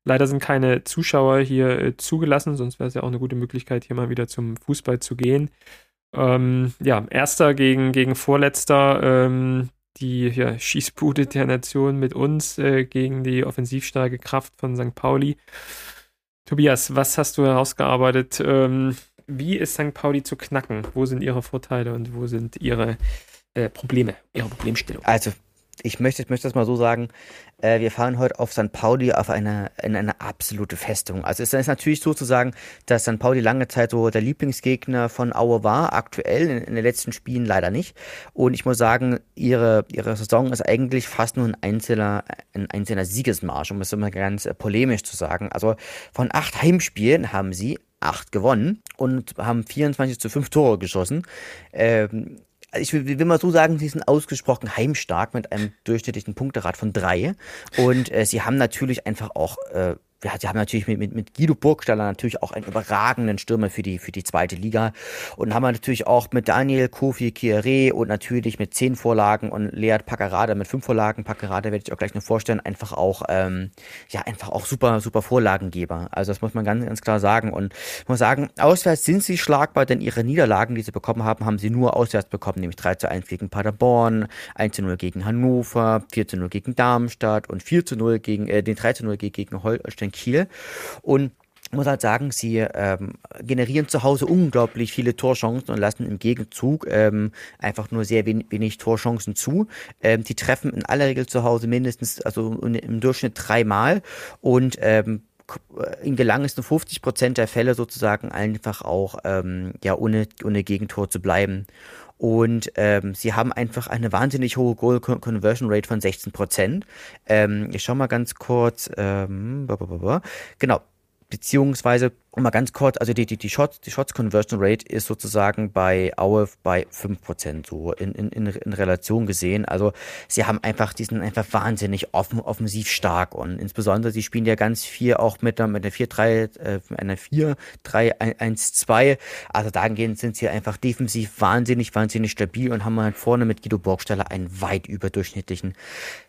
Leider sind keine Zuschauer hier äh, zugelassen, sonst wäre es ja auch eine gute Möglichkeit, hier mal wieder zum Fußball zu gehen. Ähm, ja, Erster gegen, gegen Vorletzter, ähm, die ja, Schießbude der Nation mit uns äh, gegen die offensivstarke Kraft von Sankt Pauli. Tobias, was hast du herausgearbeitet? Ähm, wie ist Sankt Pauli zu knacken? Wo sind ihre Vorteile und wo sind ihre äh, Probleme, ihre Problemstellung? Also ich möchte, ich möchte das mal so sagen, äh, wir fahren heute auf Sankt Pauli auf eine, in eine absolute Festung. Also es ist natürlich so zu sagen, dass Sankt Pauli lange Zeit so der Lieblingsgegner von Aue war, aktuell in, in den letzten Spielen leider nicht. Und ich muss sagen, ihre, ihre Saison ist eigentlich fast nur ein einzelner, ein einzelner Siegesmarsch, um es immer ganz polemisch zu sagen. Also von acht Heimspielen haben sie acht gewonnen und haben vierundzwanzig zu fünf Tore geschossen. Ähm, Ich will, will mal so sagen, sie sind ausgesprochen heimstark mit einem durchschnittlichen Punkterat von drei. Und äh, sie haben natürlich einfach auch, äh, ja, sie haben natürlich mit, mit, mit Guido Burgstaller natürlich auch einen überragenden Stürmer für die, für die zweite Liga. Und haben natürlich auch mit Daniel Kofi Kieré und natürlich mit zehn Vorlagen und Leart Paqarada mit fünf Vorlagen. Paqarada werde ich auch gleich noch vorstellen, einfach auch, ähm, ja, einfach auch super, super Vorlagengeber. Also das muss man ganz, ganz klar sagen. Und ich muss sagen, auswärts sind sie schlagbar, denn ihre Niederlagen, die sie bekommen haben, haben sie nur auswärts bekommen, nämlich drei zu eins gegen Paderborn, eins zu null gegen Hannover, vier zu null gegen Darmstadt und vier zu null gegen, äh, den drei zu null gegen Holstein Kiel. Und muss halt sagen, sie ähm, generieren zu Hause unglaublich viele Torchancen und lassen im Gegenzug ähm, einfach nur sehr wenig, wenig Torchancen zu. Ähm, die treffen in aller Regel zu Hause mindestens, also im Durchschnitt dreimal und ähm, ihnen gelang es nur fünfzig Prozent der Fälle sozusagen einfach auch ähm, ja ohne, ohne Gegentor zu bleiben. Und ähm, sie haben einfach eine wahnsinnig hohe Goal-Conversion-Rate von sechzehn Prozent. Ähm, ich schau mal ganz kurz. Ähm, genau, beziehungsweise mal ganz kurz, also die, die, die Shots, die Shots-Conversion-Rate ist sozusagen bei Aue bei fünf Prozent so in, in, in Relation gesehen. Also sie haben einfach, die sind einfach wahnsinnig offen, offensiv stark und insbesondere sie spielen ja ganz viel auch mit einer, mit einer vier drei, einer vier drei eins zwei. Also dahingehend sind sie einfach defensiv wahnsinnig, wahnsinnig stabil und haben halt vorne mit Guido Burgstaller einen weit überdurchschnittlichen,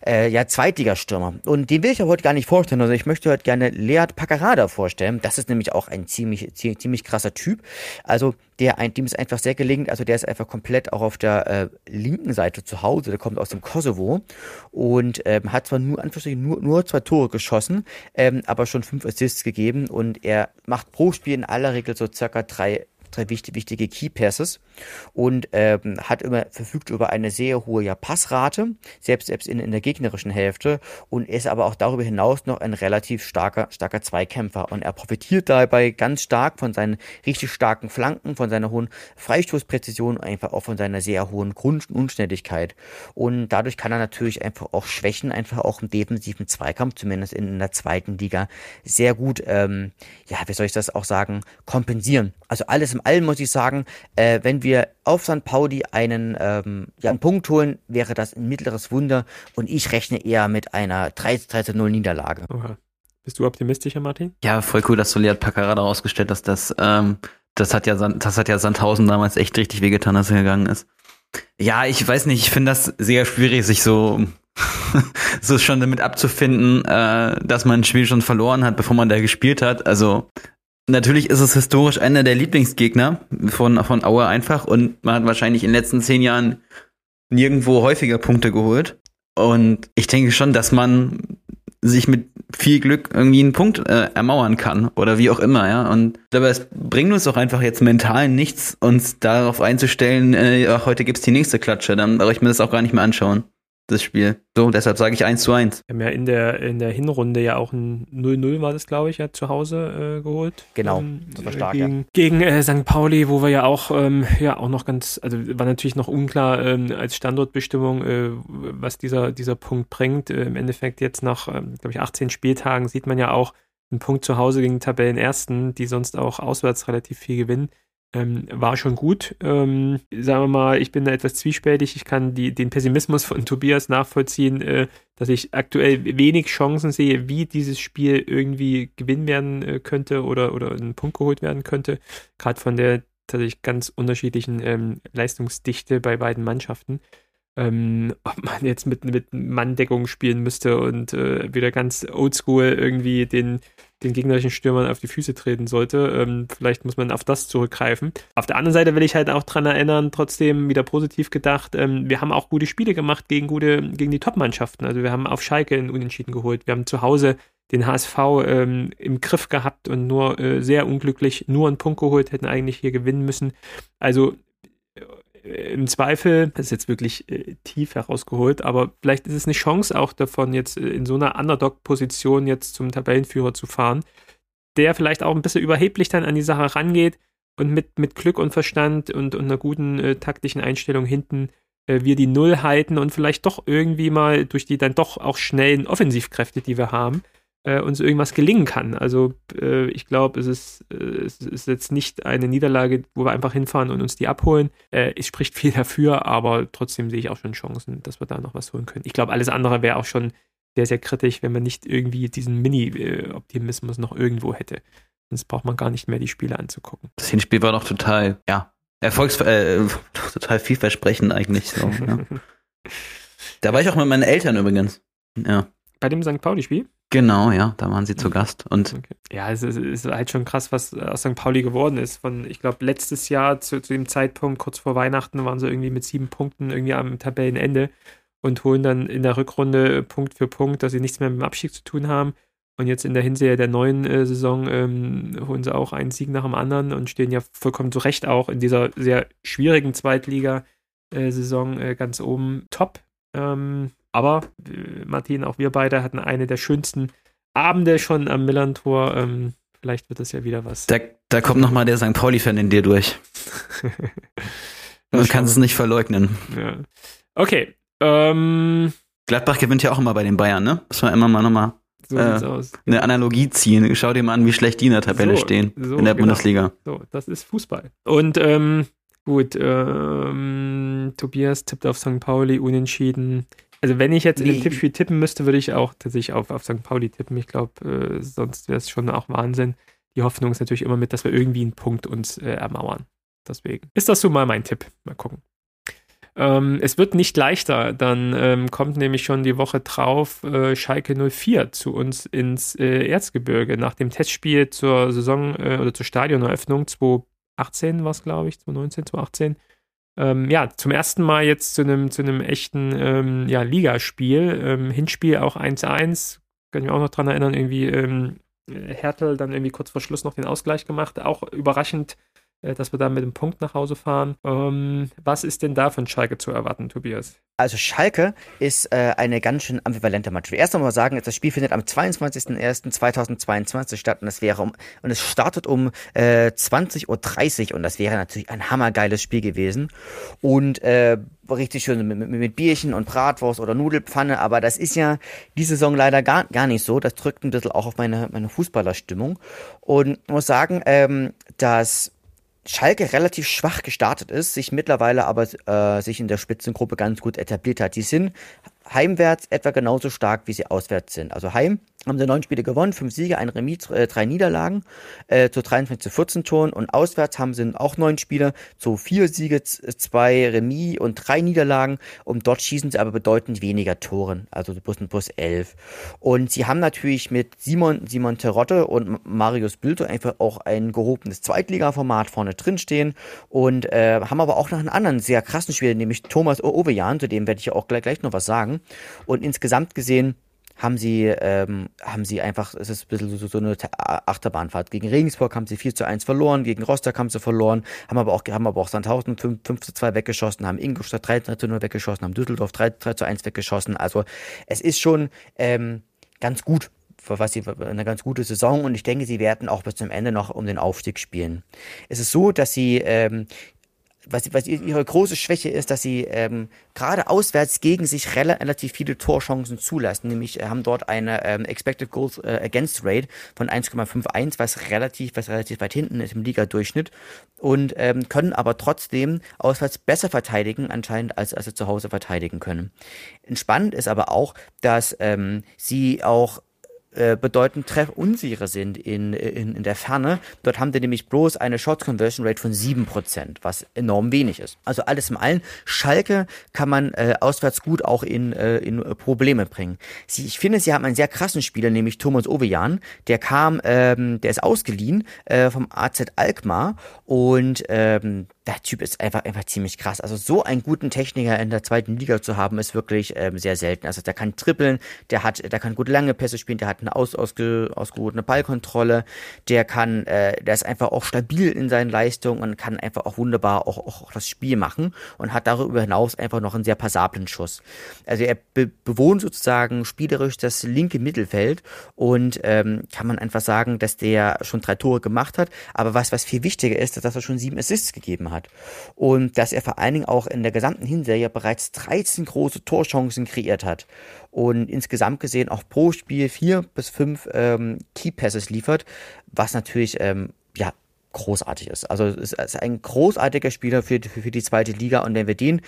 äh, ja, Zweitligastürmer. Und den will ich ja heute gar nicht vorstellen. Also ich möchte heute gerne Leart Paqarada vorstellen. Das ist nämlich auch ein ziemlich, ziemlich, ziemlich krasser Typ. Also, der, ein, dem ist einfach sehr gelingt. Also, der ist einfach komplett auch auf der äh, linken Seite zu Hause. Der kommt aus dem Kosovo und ähm, hat zwar nur, nur, nur zwei Tore geschossen, ähm, aber schon fünf Assists gegeben und er macht pro Spiel in aller Regel so circa drei drei wichtige, wichtige Key-Passes und ähm, hat immer, verfügt über eine sehr hohe ja, Passrate, selbst, selbst in, in der gegnerischen Hälfte und ist aber auch darüber hinaus noch ein relativ starker, starker Zweikämpfer und er profitiert dabei ganz stark von seinen richtig starken Flanken, von seiner hohen Freistoßpräzision, einfach auch von seiner sehr hohen Grund- und Unschnelligkeit und dadurch kann er natürlich einfach auch Schwächen, einfach auch im defensiven Zweikampf, zumindest in, in der zweiten Liga, sehr gut, ähm, ja, wie soll ich das auch sagen, kompensieren. Also alles im allem muss ich sagen, äh, wenn wir auf Sankt Pauli einen, ähm, ja, einen Punkt holen, wäre das ein mittleres Wunder und ich rechne eher mit einer drei zu null Niederlage. Okay. Bist du optimistischer, Martin? Ja, voll cool, dass du Leart Paqarada ausgestellt hast. Das, ähm, das, hat ja, das hat ja Sandhausen damals echt richtig wehgetan, dass er gegangen ist. Ja, ich weiß nicht, ich finde das sehr schwierig, sich so, so schon damit abzufinden, äh, dass man ein Spiel schon verloren hat, bevor man da gespielt hat. Also natürlich ist es historisch einer der Lieblingsgegner von, von Aue einfach und man hat wahrscheinlich in den letzten zehn Jahren nirgendwo häufiger Punkte geholt. Und ich denke schon, dass man sich mit viel Glück irgendwie einen Punkt äh, ermauern kann oder wie auch immer, ja. Und dabei es bringt uns doch einfach jetzt mental nichts, uns darauf einzustellen, äh, ach, heute gibt's die nächste Klatsche, dann brauche ich mir das auch gar nicht mehr anschauen, das Spiel. So, deshalb sage ich eins zu eins. Wir haben ja in der, in der Hinrunde ja auch ein null null war das, glaube ich, ja, zu Hause äh, geholt. Genau, ähm, das war stark, gegen, ja. Gegen äh, Sankt Pauli, wo wir ja auch, ähm, ja auch noch ganz, also war natürlich noch unklar ähm, als Standortbestimmung, äh, was dieser, dieser Punkt bringt. Äh, Im Endeffekt jetzt nach, ähm, glaube ich, achtzehn Spieltagen sieht man ja auch einen Punkt zu Hause gegen Tabellenersten, die sonst auch auswärts relativ viel gewinnen. Ähm, war schon gut. Ähm, sagen wir mal, ich bin da etwas zwiespältig. Ich kann die, den Pessimismus von Tobias nachvollziehen, äh, dass ich aktuell wenig Chancen sehe, wie dieses Spiel irgendwie gewinnen werden äh, könnte oder, oder einen Punkt geholt werden könnte. Gerade von der tatsächlich ganz unterschiedlichen ähm, Leistungsdichte bei beiden Mannschaften. Ähm, ob man jetzt mit, mit Manndeckung spielen müsste und äh, wieder ganz oldschool irgendwie den, den gegnerischen Stürmern auf die Füße treten sollte. Ähm, vielleicht muss man auf das zurückgreifen. Auf der anderen Seite will ich halt auch dran erinnern, trotzdem wieder positiv gedacht, ähm, wir haben auch gute Spiele gemacht gegen gute, gegen die Top-Mannschaften. Also wir haben auf Schalke einen Unentschieden geholt. Wir haben zu Hause den H S V ähm, im Griff gehabt und nur äh, sehr unglücklich nur einen Punkt geholt, hätten eigentlich hier gewinnen müssen. Also im Zweifel, das ist jetzt wirklich äh, tief herausgeholt, aber vielleicht ist es eine Chance auch davon, jetzt in so einer Underdog-Position jetzt zum Tabellenführer zu fahren, der vielleicht auch ein bisschen überheblich dann an die Sache rangeht und mit, mit Glück und Verstand und, und einer guten äh, taktischen Einstellung hinten äh, wir die Null halten und vielleicht doch irgendwie mal durch die dann doch auch schnellen Offensivkräfte, die wir haben, äh, uns irgendwas gelingen kann. Also äh, ich glaube, es ist, äh, es ist jetzt nicht eine Niederlage, wo wir einfach hinfahren und uns die abholen. Äh, es spricht viel dafür, aber trotzdem sehe ich auch schon Chancen, dass wir da noch was holen können. Ich glaube, alles andere wäre auch schon sehr, sehr kritisch, wenn man nicht irgendwie diesen Mini-Optimismus noch irgendwo hätte. Sonst braucht man gar nicht mehr, die Spiele anzugucken. Das Hinspiel war noch total, ja, Erfolgs äh, total vielversprechend eigentlich. So, ja. Da war ich auch mit meinen Eltern übrigens. Ja. Bei dem Sankt Pauli-Spiel? Genau, ja, da waren sie zu Gast. Und okay. Ja, es ist, es ist halt schon krass, was aus Sankt Pauli geworden ist. Von, ich glaube, letztes Jahr zu, zu dem Zeitpunkt, kurz vor Weihnachten, waren sie irgendwie mit sieben Punkten irgendwie am Tabellenende und holen dann in der Rückrunde Punkt für Punkt, dass sie nichts mehr mit dem Abstieg zu tun haben. Und jetzt in der Hinserie der neuen äh, Saison ähm, holen sie auch einen Sieg nach dem anderen und stehen ja vollkommen zu Recht auch in dieser sehr schwierigen Zweitliga-Saison äh, ganz oben top. Ähm, aber äh, Martin, auch wir beide hatten eine der schönsten Abende schon am Millerntor. Ähm, vielleicht wird das ja wieder was. Da, da kommt nochmal der Sankt Pauli-Fan in dir durch. Man kann es nicht verleugnen. Ja. Okay. Ähm, Gladbach gewinnt ja auch immer bei den Bayern, ne? Das war immer mal nochmal. So äh, sieht's aus. Eine Analogie ziehen. Schau dir mal an, wie schlecht die in der Tabelle so, stehen so, in der genau. Bundesliga. So, das ist Fußball. Und ähm, gut, ähm, Tobias tippt auf Sankt Pauli, unentschieden. Also wenn ich jetzt nee. in dem Tippspiel tippen müsste, würde ich auch tatsächlich auf, auf Sankt Pauli tippen. Ich glaube, äh, sonst wäre es schon auch Wahnsinn. Die Hoffnung ist natürlich immer mit, dass wir irgendwie einen Punkt uns äh, ermauern. Deswegen ist das so mal mein Tipp. Mal gucken. Ähm, es wird nicht leichter, dann ähm, kommt nämlich schon die Woche drauf äh, Schalke null vier zu uns ins äh, Erzgebirge. Nach dem Testspiel zur Saison äh, oder zur Stadioneröffnung zwanzig achtzehn war es, glaube ich, zwanzig neunzehn, zwanzig achtzehn. Ähm, ja, zum ersten Mal jetzt zu einem zu einem echten ähm, ja, Ligaspiel. Ähm, Hinspiel auch eins zu eins, kann ich mich auch noch dran erinnern, irgendwie ähm, Hertel dann irgendwie kurz vor Schluss noch den Ausgleich gemacht, auch überraschend, dass wir da mit dem Punkt nach Hause fahren. Ähm, was ist denn da von Schalke zu erwarten, Tobias? Also Schalke ist äh, eine ganz schön ambivalente Mannschaft. Erst einmal sagen, das Spiel findet am zweiundzwanzigster erster zweitausendzweiundzwanzig statt und das wäre um und es startet um äh, zwanzig Uhr dreißig und das wäre natürlich ein hammergeiles Spiel gewesen und äh, richtig schön mit, mit Bierchen und Bratwurst oder Nudelpfanne, aber das ist ja die Saison leider gar, gar nicht so. Das drückt ein bisschen auch auf meine, meine Fußballerstimmung und muss sagen, ähm, dass Schalke relativ schwach gestartet ist, sich mittlerweile aber äh, sich in der Spitzengruppe ganz gut etabliert hat. Die sind heimwärts etwa genauso stark, wie sie auswärts sind. Also heim haben sie neun Spiele gewonnen, fünf Siege, ein Remis, äh, drei Niederlagen äh, zu dreiundzwanzig zu vierzehn Toren und auswärts haben sie auch neun Spiele zu vier Siege, zwei Remis und drei Niederlagen und dort schießen sie aber bedeutend weniger Toren, also plus und plus elf. Und sie haben natürlich mit Simon, Simon Terodde und Marius Bülter einfach auch ein gehobenes Zweitliga-Format vorne drin stehen und äh, haben aber auch noch einen anderen sehr krassen Spieler, nämlich Thomas Ouwejan, zu dem werde ich ja auch gleich, gleich noch was sagen. Und insgesamt gesehen haben sie, ähm, haben sie einfach, es ist ein bisschen so, so eine Achterbahnfahrt. Gegen Regensburg haben sie vier zu eins verloren, gegen Rostock haben sie verloren, haben aber auch, haben aber auch Sandhausen fünf zu zwei weggeschossen, haben Ingolstadt drei zu null weggeschossen, haben Düsseldorf drei zu eins weggeschossen. Also es ist schon ähm, ganz gut, was sie, eine ganz gute Saison und ich denke, sie werden auch bis zum Ende noch um den Aufstieg spielen. Es ist so, dass sie ähm, Was, was ihre große Schwäche ist, dass sie ähm, gerade auswärts gegen sich relativ viele Torchancen zulassen. Nämlich äh, haben dort eine ähm, Expected Goals äh, Against Rate von eins Komma einundfünfzig, was relativ, was relativ weit hinten ist im Ligadurchschnitt. Und ähm, können aber trotzdem auswärts besser verteidigen anscheinend, als, als sie zu Hause verteidigen können. Spannend ist aber auch, dass ähm, sie auch bedeutend treffunsicherer sind in, in, in der Ferne. Dort haben die nämlich bloß eine Shot-Conversion-Rate von sieben Prozent, was enorm wenig ist. Also alles im Allen, Schalke kann man äh, auswärts gut auch in, äh, in Probleme bringen. Sie, ich finde, sie haben einen sehr krassen Spieler, nämlich Thomas Ouwejan. Der kam, ähm, der ist ausgeliehen äh, vom A Z Alkmaar und ähm, der Typ ist einfach, einfach ziemlich krass. Also so einen guten Techniker in der zweiten Liga zu haben, ist wirklich ähm, sehr selten. Also der kann trippeln, der hat, der kann gut lange Pässe spielen, der hat eine aus, ausge, ausgehobene Ballkontrolle, der kann, äh, der ist einfach auch stabil in seinen Leistungen und kann einfach auch wunderbar auch, auch, auch das Spiel machen und hat darüber hinaus einfach noch einen sehr passablen Schuss. Also er be- bewohnt sozusagen spielerisch das linke Mittelfeld und ähm, kann man einfach sagen, dass der schon drei Tore gemacht hat, aber was, was viel wichtiger ist, ist, dass er schon sieben Assists gegeben hat und dass er vor allen Dingen auch in der gesamten Hinserie bereits dreizehn große Torchancen kreiert hat und insgesamt gesehen auch pro Spiel vier bis fünf ähm, Key-Passes liefert, was natürlich ähm, ja großartig ist. Also es ist ein großartiger Spieler für, für, für die zweite Liga und wenn wir den,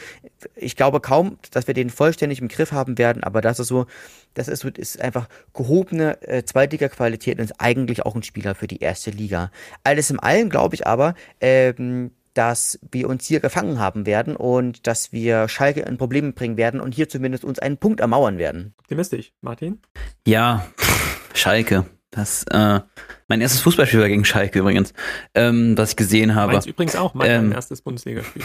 ich glaube kaum, dass wir den vollständig im Griff haben werden, aber das ist so, das ist, ist einfach gehobene äh, Zweitliga-Qualität und ist eigentlich auch ein Spieler für die erste Liga. Alles in allem glaube ich aber, ähm, dass wir uns hier gefangen haben werden und dass wir Schalke in Probleme bringen werden und hier zumindest uns einen Punkt ermauern werden. Optimistisch, Martin? Ja, Schalke. Das, äh, mein erstes Fußballspiel war gegen Schalke übrigens, ähm, was ich gesehen habe. Meins übrigens auch, mein ähm, erstes Bundesligaspiel.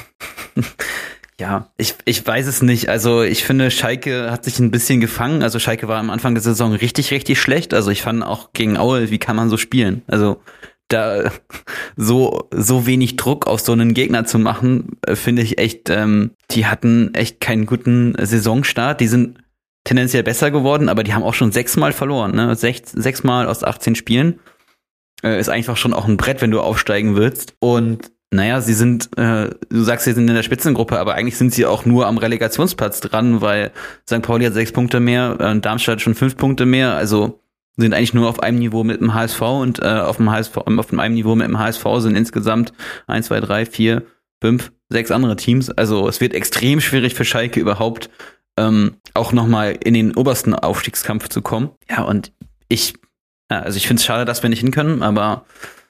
Ja, ich, ich weiß es nicht. Also ich finde, Schalke hat sich ein bisschen gefangen. Also Schalke war am Anfang der Saison richtig, richtig schlecht. Also ich fand auch gegen Aue, wie kann man so spielen? Also da so so wenig Druck auf so einen Gegner zu machen, finde ich echt, ähm, die hatten echt keinen guten Saisonstart. Die sind tendenziell besser geworden, aber die haben auch schon sechsmal verloren. Ne? Sech, sechsmal aus achtzehn Spielen äh, ist einfach schon auch ein Brett, wenn du aufsteigen willst. Und naja, sie sind, äh, du sagst, sie sind in der Spitzengruppe, aber eigentlich sind sie auch nur am Relegationsplatz dran, weil Sankt Pauli hat sechs Punkte mehr, äh, Darmstadt schon fünf Punkte mehr, also sind eigentlich nur auf einem Niveau mit dem H S V und äh, auf dem H S V, auf dem einem Niveau mit dem H S V sind insgesamt eins, zwei, drei, vier, fünf, sechs andere Teams. Also es wird extrem schwierig für Schalke überhaupt ähm, auch nochmal in den obersten Aufstiegskampf zu kommen. Ja, und ich, ja, also ich finde es schade, dass wir nicht hin können, aber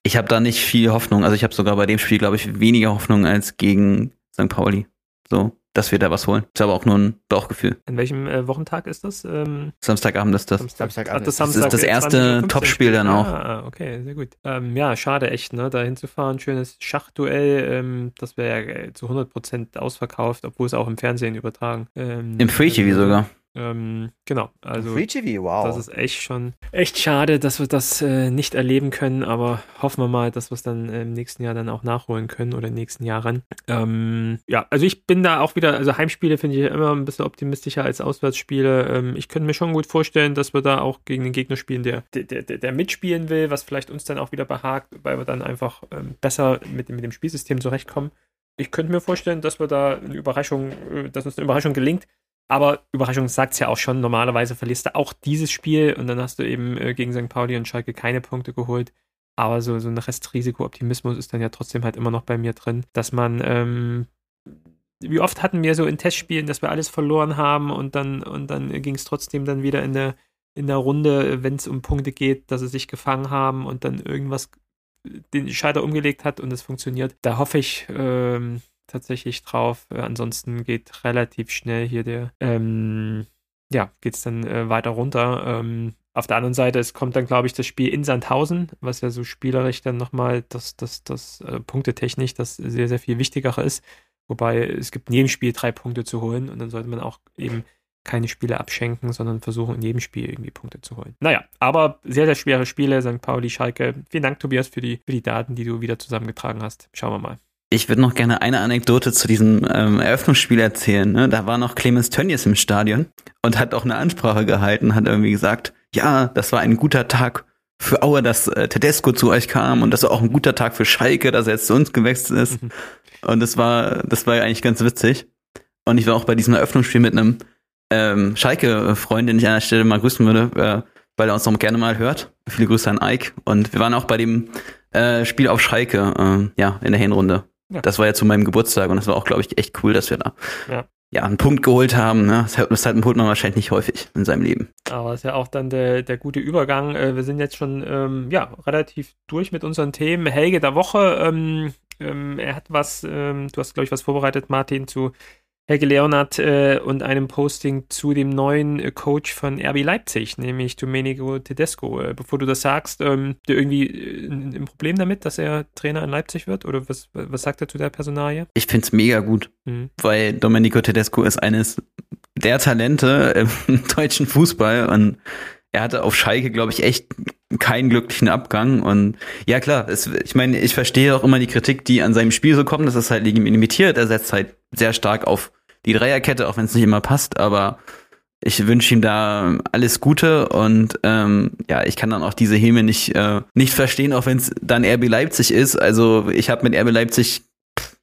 ich habe da nicht viel Hoffnung. Also ich habe sogar bei dem Spiel, glaube ich, weniger Hoffnung als gegen Sankt Pauli. So, dass wir da was holen. Ist aber auch nur ein Bauchgefühl. An welchem äh, Wochentag ist das? Ähm, Samstagabend ist das. Samstagabend. Das, das ist das erste Topspiel dann auch. Ah, okay, sehr gut. Ähm, ja, schade echt, ne, da hinzufahren. Schönes Schachduell. Ähm, das wäre ja zu hundert Prozent ausverkauft, obwohl es auch im Fernsehen übertragen. Ähm, Im Free-T V ähm, sogar. Ähm, genau. Also Free-T V, wow. Das ist echt schon echt schade, dass wir das äh, nicht erleben können, aber hoffen wir mal, dass wir es dann im nächsten Jahr dann auch nachholen können oder in den nächsten Jahren. Ähm, ja, also ich bin da auch wieder, also Heimspiele finde ich immer ein bisschen optimistischer als Auswärtsspiele. Ähm, ich könnte mir schon gut vorstellen, dass wir da auch gegen den Gegner spielen, der, der, der, der mitspielen will, was vielleicht uns dann auch wieder behagt, weil wir dann einfach ähm, besser mit, mit dem Spielsystem zurechtkommen. Ich könnte mir vorstellen, dass wir da eine Überraschung, dass uns eine Überraschung gelingt. Aber Überraschung sagt es ja auch schon, normalerweise verlierst du auch dieses Spiel und dann hast du eben äh, gegen Sankt Pauli und Schalke keine Punkte geholt. Aber so, so ein Restrisiko-Optimismus ist dann ja trotzdem halt immer noch bei mir drin, dass man, ähm, wie oft hatten wir so in Testspielen, dass wir alles verloren haben und dann, und dann ging es trotzdem dann wieder in der, in der Runde, wenn es um Punkte geht, dass sie sich gefangen haben und dann irgendwas den Schalter umgelegt hat und es funktioniert. Da hoffe ich, ähm, tatsächlich drauf. Äh, ansonsten geht relativ schnell hier der, ähm, ja, geht's dann äh, weiter runter. Ähm, auf der anderen Seite, es kommt dann, glaube ich, das Spiel in Sandhausen, was ja so spielerisch dann nochmal das, das, das, äh, punktetechnisch das sehr, sehr viel wichtiger ist. Wobei es gibt in jedem Spiel drei Punkte zu holen und dann sollte man auch eben keine Spiele abschenken, sondern versuchen, in jedem Spiel irgendwie Punkte zu holen. Naja, aber sehr, sehr schwere Spiele, Sankt Pauli, Schalke. Vielen Dank, Tobias, für die, für die Daten, die du wieder zusammengetragen hast. Schauen wir mal. Ich würde noch gerne eine Anekdote zu diesem ähm, Eröffnungsspiel erzählen. Ne? Da war noch Clemens Tönnies im Stadion und hat auch eine Ansprache gehalten, hat irgendwie gesagt, ja, das war ein guter Tag für Aue, dass äh, Tedesco zu euch kam und das war auch ein guter Tag für Schalke, dass er jetzt zu uns gewechselt ist. Mhm. Und das war, das war eigentlich ganz witzig. Und ich war auch bei diesem Eröffnungsspiel mit einem ähm, Schalke-Freund, den ich an der Stelle mal grüßen würde, äh, weil er uns noch gerne mal hört. Viele Grüße an Ike. Und wir waren auch bei dem äh, Spiel auf Schalke, äh, ja, in der Hinrunde. Ja. Das war ja zu meinem Geburtstag und das war auch, glaube ich, echt cool, dass wir da ja, ja einen Punkt geholt haben. Ne? Das, das holt man wahrscheinlich nicht häufig in seinem Leben. Aber das ist ja auch dann der, der gute Übergang. Wir sind jetzt schon ähm, ja, relativ durch mit unseren Themen. Helge der Woche, ähm, ähm, er hat was, ähm, du hast, glaube ich, was vorbereitet, Martin, zu Helge Leonhard äh, und einem Posting zu dem neuen äh, Coach von R B Leipzig, nämlich Domenico Tedesco. Äh, bevor du das sagst, ähm, habt ihr irgendwie äh, ein Problem damit, dass er Trainer in Leipzig wird? Oder was, was sagt er zu der Personalie? Ich find's mega gut, mhm. weil Domenico Tedesco ist eines der Talente im deutschen Fußball und er hatte auf Schalke, glaube ich, echt keinen glücklichen Abgang. Und ja klar, es, ich meine, ich verstehe auch immer die Kritik, die an seinem Spiel so kommt. Das ist halt limitiert. Er setzt halt sehr stark auf die Dreierkette, auch wenn es nicht immer passt. Aber ich wünsche ihm da alles Gute. Und ähm, ja, ich kann dann auch diese Häme nicht, äh, nicht verstehen, auch wenn es dann R B Leipzig ist. Also ich habe mit R B Leipzig,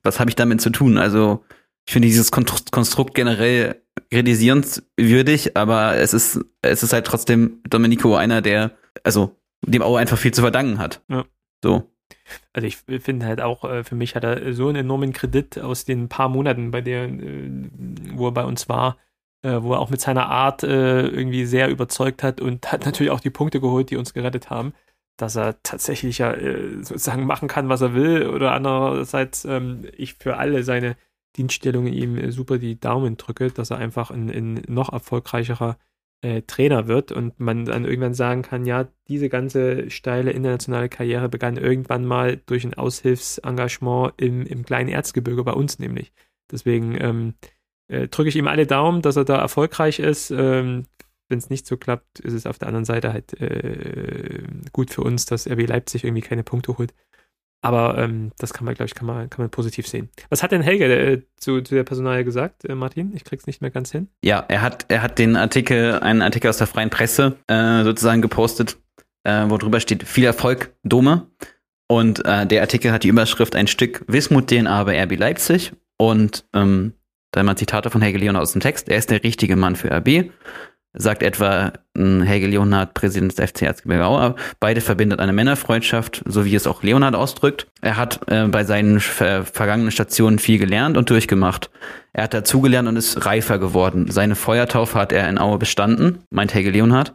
was habe ich damit zu tun? Also ich finde dieses Konstrukt generell kritisierenswürdig, aber es ist, es ist halt trotzdem Domenico einer, der, also dem auch einfach viel zu verdanken hat. Ja. So. Also ich finde halt auch, für mich hat er so einen enormen Kredit aus den paar Monaten, bei der, wo er bei uns war, wo er auch mit seiner Art irgendwie sehr überzeugt hat und hat natürlich auch die Punkte geholt, die uns gerettet haben, dass er tatsächlich ja sozusagen machen kann, was er will, oder andererseits ich für alle seine Dienststellungen ihm super die Daumen drücke, dass er einfach ein, ein noch erfolgreicherer äh, Trainer wird und man dann irgendwann sagen kann, ja, diese ganze steile internationale Karriere begann irgendwann mal durch ein Aushilfsengagement im, im kleinen Erzgebirge bei uns nämlich. Deswegen ähm, äh, drücke ich ihm alle Daumen, dass er da erfolgreich ist. Ähm, Wenn es nicht so klappt, ist es auf der anderen Seite halt äh, gut für uns, dass R B Leipzig irgendwie keine Punkte holt. Aber ähm, das kann man, glaube ich, kann man, kann man positiv sehen. Was hat denn Helge äh, zu, zu der Personalie gesagt, äh, Martin? Ich krieg's nicht mehr ganz hin. Ja, er hat, er hat den Artikel, einen Artikel aus der freien Presse äh, sozusagen gepostet, äh, wo drüber steht, viel Erfolg, Dome. Und äh, der Artikel hat die Überschrift, ein Stück Wismut-D N A bei R B Leipzig. Und ähm, da mal Zitate von Helge Leonhard aus dem Text. Er ist der richtige Mann für R B. Sagt etwa Helge Leonhard, Präsident des F C Erzgebirge Aue. Beide verbindet eine Männerfreundschaft, so wie es auch Leonhard ausdrückt. Er hat äh, bei seinen ver- vergangenen Stationen viel gelernt und durchgemacht. Er hat dazugelernt und ist reifer geworden. Seine Feuertaufe hat er in Aue bestanden, meint Helge Leonhard.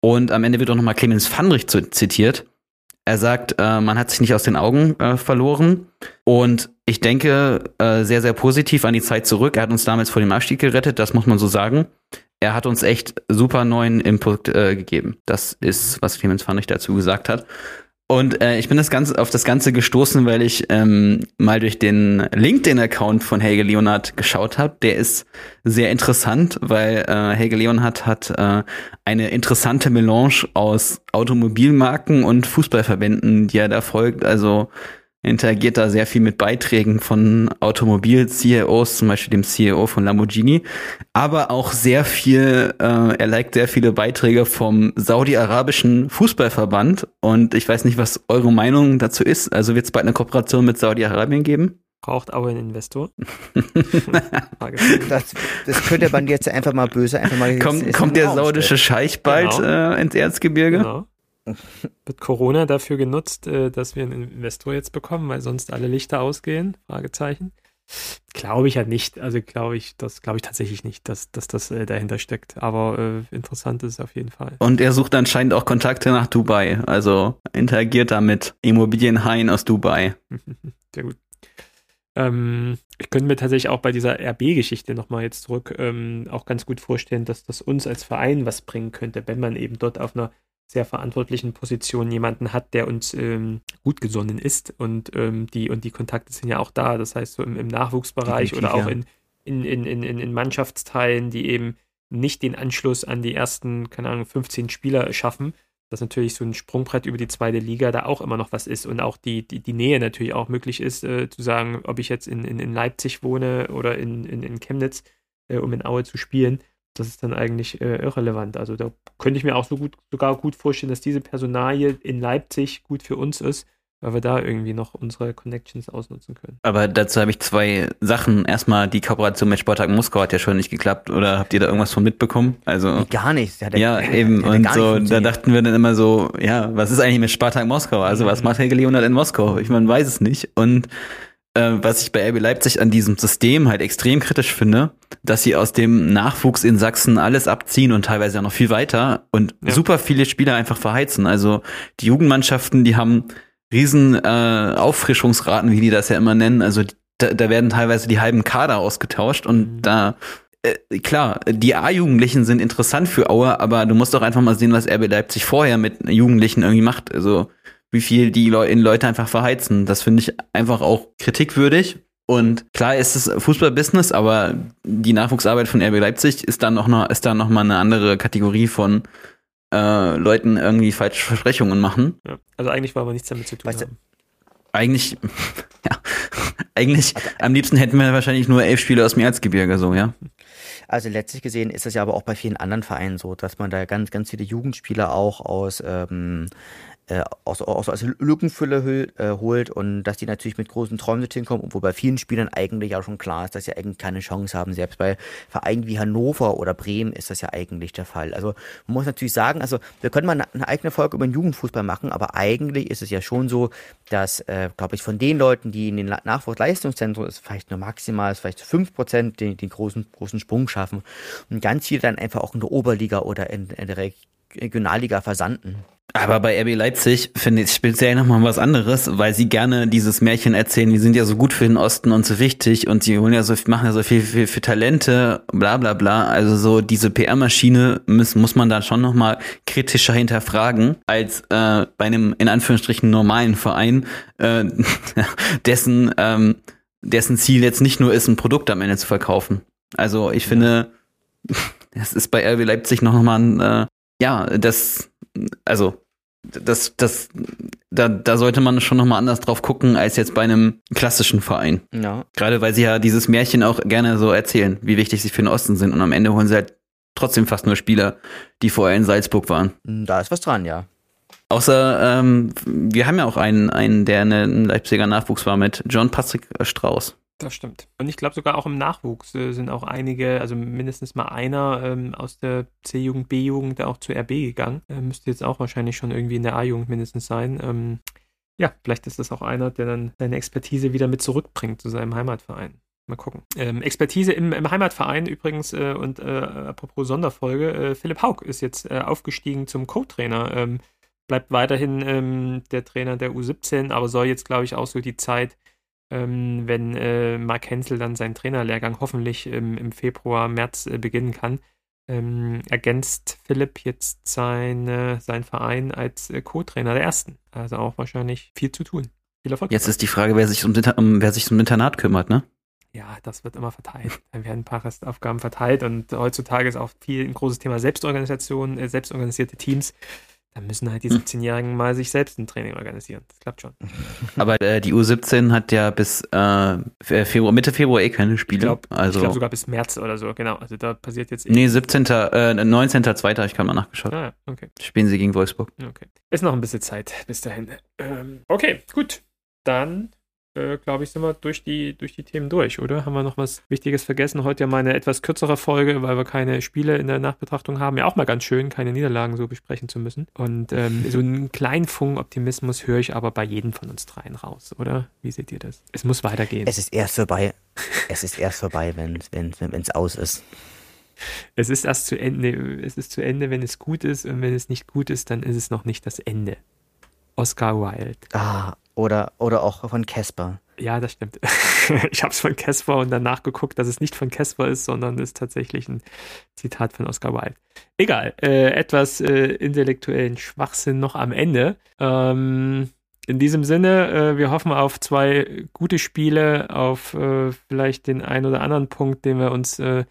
Und am Ende wird auch nochmal Clemens Fandrich zitiert. Er sagt, äh, man hat sich nicht aus den Augen äh, verloren. Und ich denke äh, sehr, sehr positiv an die Zeit zurück. Er hat uns damals vor dem Abstieg gerettet, das muss man so sagen. Er hat uns echt super neuen Input äh, gegeben. Das ist, was Clemens Fandrich dazu gesagt hat. Und äh, ich bin das Ganze, auf das Ganze gestoßen, weil ich ähm, mal durch den LinkedIn-Account von Helge Leonhard geschaut habe. Der ist sehr interessant, weil äh, Helge Leonhard hat äh, eine interessante Melange aus Automobilmarken und Fußballverbänden, die er da folgt. Also interagiert da sehr viel mit Beiträgen von Automobil-C E Os, zum Beispiel dem C E O von Lamborghini, aber auch sehr viel, äh, er liked sehr viele Beiträge vom saudi-arabischen Fußballverband und ich weiß nicht, was eure Meinung dazu ist, also wird es bald eine Kooperation mit Saudi-Arabien geben? Braucht aber einen Investor. das, das könnte man jetzt einfach mal böse, einfach mal... Kommt, kommt der saudische Scheich bald genau. äh, ins Erzgebirge? Genau. Wird Corona dafür genutzt, dass wir einen Investor jetzt bekommen, weil sonst alle Lichter ausgehen? Fragezeichen. Glaube ich ja nicht. Also glaube ich, das glaube ich tatsächlich nicht, dass, dass das dahinter steckt. Aber äh, interessant ist es auf jeden Fall. Und er sucht anscheinend auch Kontakte nach Dubai. Also interagiert da mit Immobilienhaien aus Dubai. Sehr gut. Ähm, ich könnte mir tatsächlich auch bei dieser R B-Geschichte nochmal jetzt zurück ähm, auch ganz gut vorstellen, dass das uns als Verein was bringen könnte, wenn man eben dort auf einer sehr verantwortlichen Position jemanden hat, der uns ähm, gut gesonnen ist und ähm, die und die Kontakte sind ja auch da, das heißt so im, im Nachwuchsbereich oder auch in, in, in, in, in Mannschaftsteilen, die eben nicht den Anschluss an die ersten, keine Ahnung, fünfzehn Spieler schaffen, dass natürlich so ein Sprungbrett über die zweite Liga da auch immer noch was ist und auch die, die, die Nähe natürlich auch möglich ist, äh, zu sagen, ob ich jetzt in, in, in Leipzig wohne oder in, in, in Chemnitz, äh, um in Aue zu spielen. Das ist dann eigentlich äh, irrelevant. Also da könnte ich mir auch so gut, sogar gut vorstellen, dass diese Personalie in Leipzig gut für uns ist, weil wir da irgendwie noch unsere Connections ausnutzen können. Aber dazu habe ich zwei Sachen. Erstmal, die Kooperation mit Spartak Moskau hat ja schon nicht geklappt. Oder habt ihr da irgendwas von mitbekommen? Also nee, gar nichts. Ja, ja, eben. Und so, da dachten wir dann immer so, ja, was ist eigentlich mit Spartak Moskau? Also was macht Helge Leonhard in Moskau? Ich meine, weiß es nicht. Und was ich bei R B Leipzig an diesem System halt extrem kritisch finde, dass sie aus dem Nachwuchs in Sachsen alles abziehen und teilweise auch noch viel weiter und ja. super viele Spieler einfach verheizen. Also die Jugendmannschaften, die haben riesen äh, Auffrischungsraten, wie die das ja immer nennen. Also da, da werden teilweise die halben Kader ausgetauscht und mhm. da äh, klar, die A-Jugendlichen sind interessant für Aue, aber du musst doch einfach mal sehen, was R B Leipzig vorher mit Jugendlichen irgendwie macht. Also wie viel die Leute einfach verheizen. Das finde ich einfach auch kritikwürdig. Und klar ist es Fußballbusiness, aber die Nachwuchsarbeit von R B Leipzig ist dann noch, ist dann noch mal eine andere Kategorie von äh, Leuten irgendwie falsche Versprechungen machen. Ja. Also eigentlich war aber nichts damit zu tun. Weißt du, eigentlich, ja, eigentlich also, am liebsten hätten wir wahrscheinlich nur elf Spiele aus dem Erzgebirge, so, ja. Also letztlich gesehen ist das ja aber auch bei vielen anderen Vereinen so, dass man da ganz, ganz viele Jugendspieler auch aus, ähm, äh, aus, aus, aus Lückenfülle hol, äh, holt und dass die natürlich mit großen Träumen dorthin kommen, obwohl bei vielen Spielern eigentlich auch schon klar ist, dass sie eigentlich keine Chance haben. Selbst bei Vereinen wie Hannover oder Bremen ist das ja eigentlich der Fall. Also man muss natürlich sagen, also wir können mal eine eigene Folge über den Jugendfußball machen, aber eigentlich ist es ja schon so, dass, äh, glaube ich, von den Leuten, die in den Nachwuchsleistungszentren ist, vielleicht nur maximal, ist vielleicht fünf Prozent den, den großen, großen Sprung schaffen und ganz viele dann einfach auch in der Oberliga oder in, in der Regionalliga versanden. Aber bei R B Leipzig, finde ich, speziell nochmal was anderes, weil sie gerne dieses Märchen erzählen, wir sind ja so gut für den Osten und so wichtig und sie holen ja so, machen ja so viel, viel für Talente, bla bla bla. Also so diese P R-Maschine muss, muss man da schon nochmal kritischer hinterfragen, als äh, bei einem in Anführungsstrichen normalen Verein, äh, dessen, ähm, dessen Ziel jetzt nicht nur ist, ein Produkt am Ende zu verkaufen. Also ich finde, das ist bei R B Leipzig nochmal ein, äh, ja, das... Also, das, das, da, da sollte man schon nochmal anders drauf gucken, als jetzt bei einem klassischen Verein. Ja. Gerade weil sie ja dieses Märchen auch gerne so erzählen, wie wichtig sie für den Osten sind. Und am Ende holen sie halt trotzdem fast nur Spieler, die vorher in Salzburg waren. Da ist was dran, ja. Außer, ähm, wir haben ja auch einen, einen, der ein Leipziger Nachwuchs war mit John Patrick Strauß. Das stimmt. Und ich glaube sogar auch im Nachwuchs äh, sind auch einige, also mindestens mal einer ähm, aus der C-Jugend, B-Jugend auch zu R B gegangen. Äh, müsste jetzt auch wahrscheinlich schon irgendwie in der A-Jugend mindestens sein. Ähm, ja, vielleicht ist das auch einer, der dann seine Expertise wieder mit zurückbringt zu seinem Heimatverein. Mal gucken. Ähm, Expertise im, im Heimatverein übrigens äh, und äh, apropos Sonderfolge, äh, Philipp Haug ist jetzt äh, aufgestiegen zum Co-Trainer. Ähm, bleibt weiterhin ähm, der Trainer der U siebzehn, aber soll jetzt, glaube ich, auch so die Zeit... Ähm, wenn äh, Marc Hensel dann seinen Trainerlehrgang hoffentlich ähm, im Februar, März äh, beginnen kann, ähm, ergänzt Philipp jetzt seine, seinen Verein als äh, Co-Trainer der Ersten. Also auch wahrscheinlich viel zu tun. Viel Erfolg. Jetzt ist die Frage, wer sich um, um, wer sich um Internat kümmert, ne? Ja, das wird immer verteilt. Da werden ein paar Restaufgaben verteilt und heutzutage ist auch viel ein großes Thema Selbstorganisation, äh, selbstorganisierte Teams. Da müssen halt die siebzehnjährigen mal sich selbst ein Training organisieren. Das klappt schon. Aber äh, die U siebzehn hat ja bis äh, Februar, Mitte Februar eh keine Spiele. Ich glaube also, glaub sogar bis März oder so, genau. Also da passiert jetzt eh. Nee, siebzehnten., neunzehnten zweiten ich kann mal nachgeschaut. Ah, okay. Spielen sie gegen Wolfsburg. Okay. Ist noch ein bisschen Zeit bis dahin. Ähm, okay, gut. Dann, äh, glaube ich, sind wir durch die, durch die Themen durch, oder? Haben wir noch was Wichtiges vergessen? Heute ja mal eine etwas kürzere Folge, weil wir keine Spiele in der Nachbetrachtung haben. Ja, auch mal ganz schön, keine Niederlagen so besprechen zu müssen. Und ähm, so einen kleinen Funken Optimismus höre ich aber bei jedem von uns dreien raus, oder? Wie seht ihr das? Es muss weitergehen. Es ist erst vorbei, es ist erst vorbei, wenn es aus ist. Es ist erst zu Ende, es ist zu Ende, wenn es gut ist. Und wenn es nicht gut ist, dann ist es noch nicht das Ende. Oscar Wilde. Ah, Oder, oder auch von Casper. Ja, das stimmt. Ich habe es von Casper und dann nachgeguckt, dass es nicht von Casper ist, sondern ist tatsächlich ein Zitat von Oscar Wilde. Egal, äh, etwas äh, intellektuellen Schwachsinn noch am Ende. Ähm, in diesem Sinne, äh, wir hoffen auf zwei gute Spiele, auf äh, vielleicht den einen oder anderen Punkt, den wir uns äh,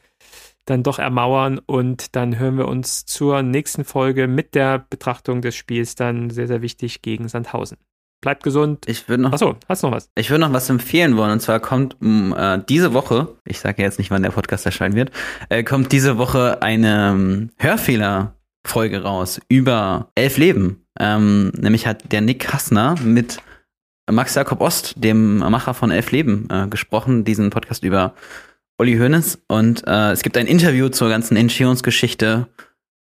dann doch ermauern und dann hören wir uns zur nächsten Folge mit der Betrachtung des Spiels dann sehr, sehr wichtig gegen Sandhausen. Bleibt gesund. Ich würde noch. Achso, hast du noch was? Ich würde noch was empfehlen wollen. Und zwar kommt äh, diese Woche, ich sage ja jetzt nicht, wann der Podcast erscheinen wird, äh, kommt diese Woche eine um, Hörfehler-Folge raus über elf Leben. Ähm, nämlich hat der Nick Hassner mit Max Jakob Ost, dem Macher von elf Leben, äh, gesprochen, diesen Podcast über Uli Hoeneß. Und äh, es gibt ein Interview zur ganzen Entstehungsgeschichte.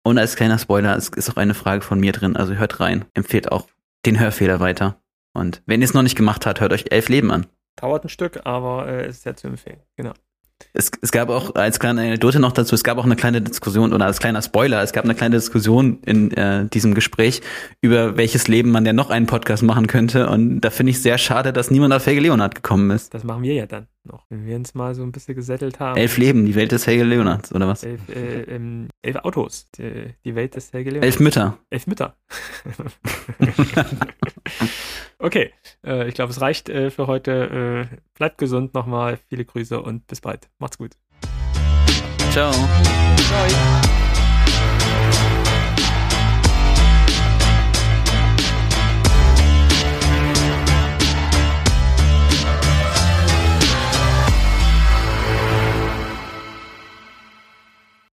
Und als kleiner Spoiler, es ist auch eine Frage von mir drin. Also hört rein. Empfehlt auch den Hörfehler weiter. Und wenn ihr es noch nicht gemacht habt, hört euch elf Leben an. Dauert ein Stück, aber äh, ist sehr zu empfehlen. Genau. Es, es gab auch, als kleine Anekdote noch dazu, es gab auch eine kleine Diskussion, oder als kleiner Spoiler, es gab eine kleine Diskussion in äh, diesem Gespräch, über welches Leben man denn noch einen Podcast machen könnte. Und da finde ich sehr schade, dass niemand auf Helge Leonhard gekommen ist. Das machen wir ja dann noch, wenn wir uns mal so ein bisschen gesettelt haben. Elf Leben, die Welt des Helge Leonhards, oder was? Elf, äh, ähm, elf Autos, die, die Welt des Helge Leonhards. Elf Mütter. Elf Mütter. Okay, äh, ich glaube, es reicht äh, für heute. Äh, bleibt gesund nochmal, viele Grüße und bis bald. Macht's gut. Ciao. Ciao.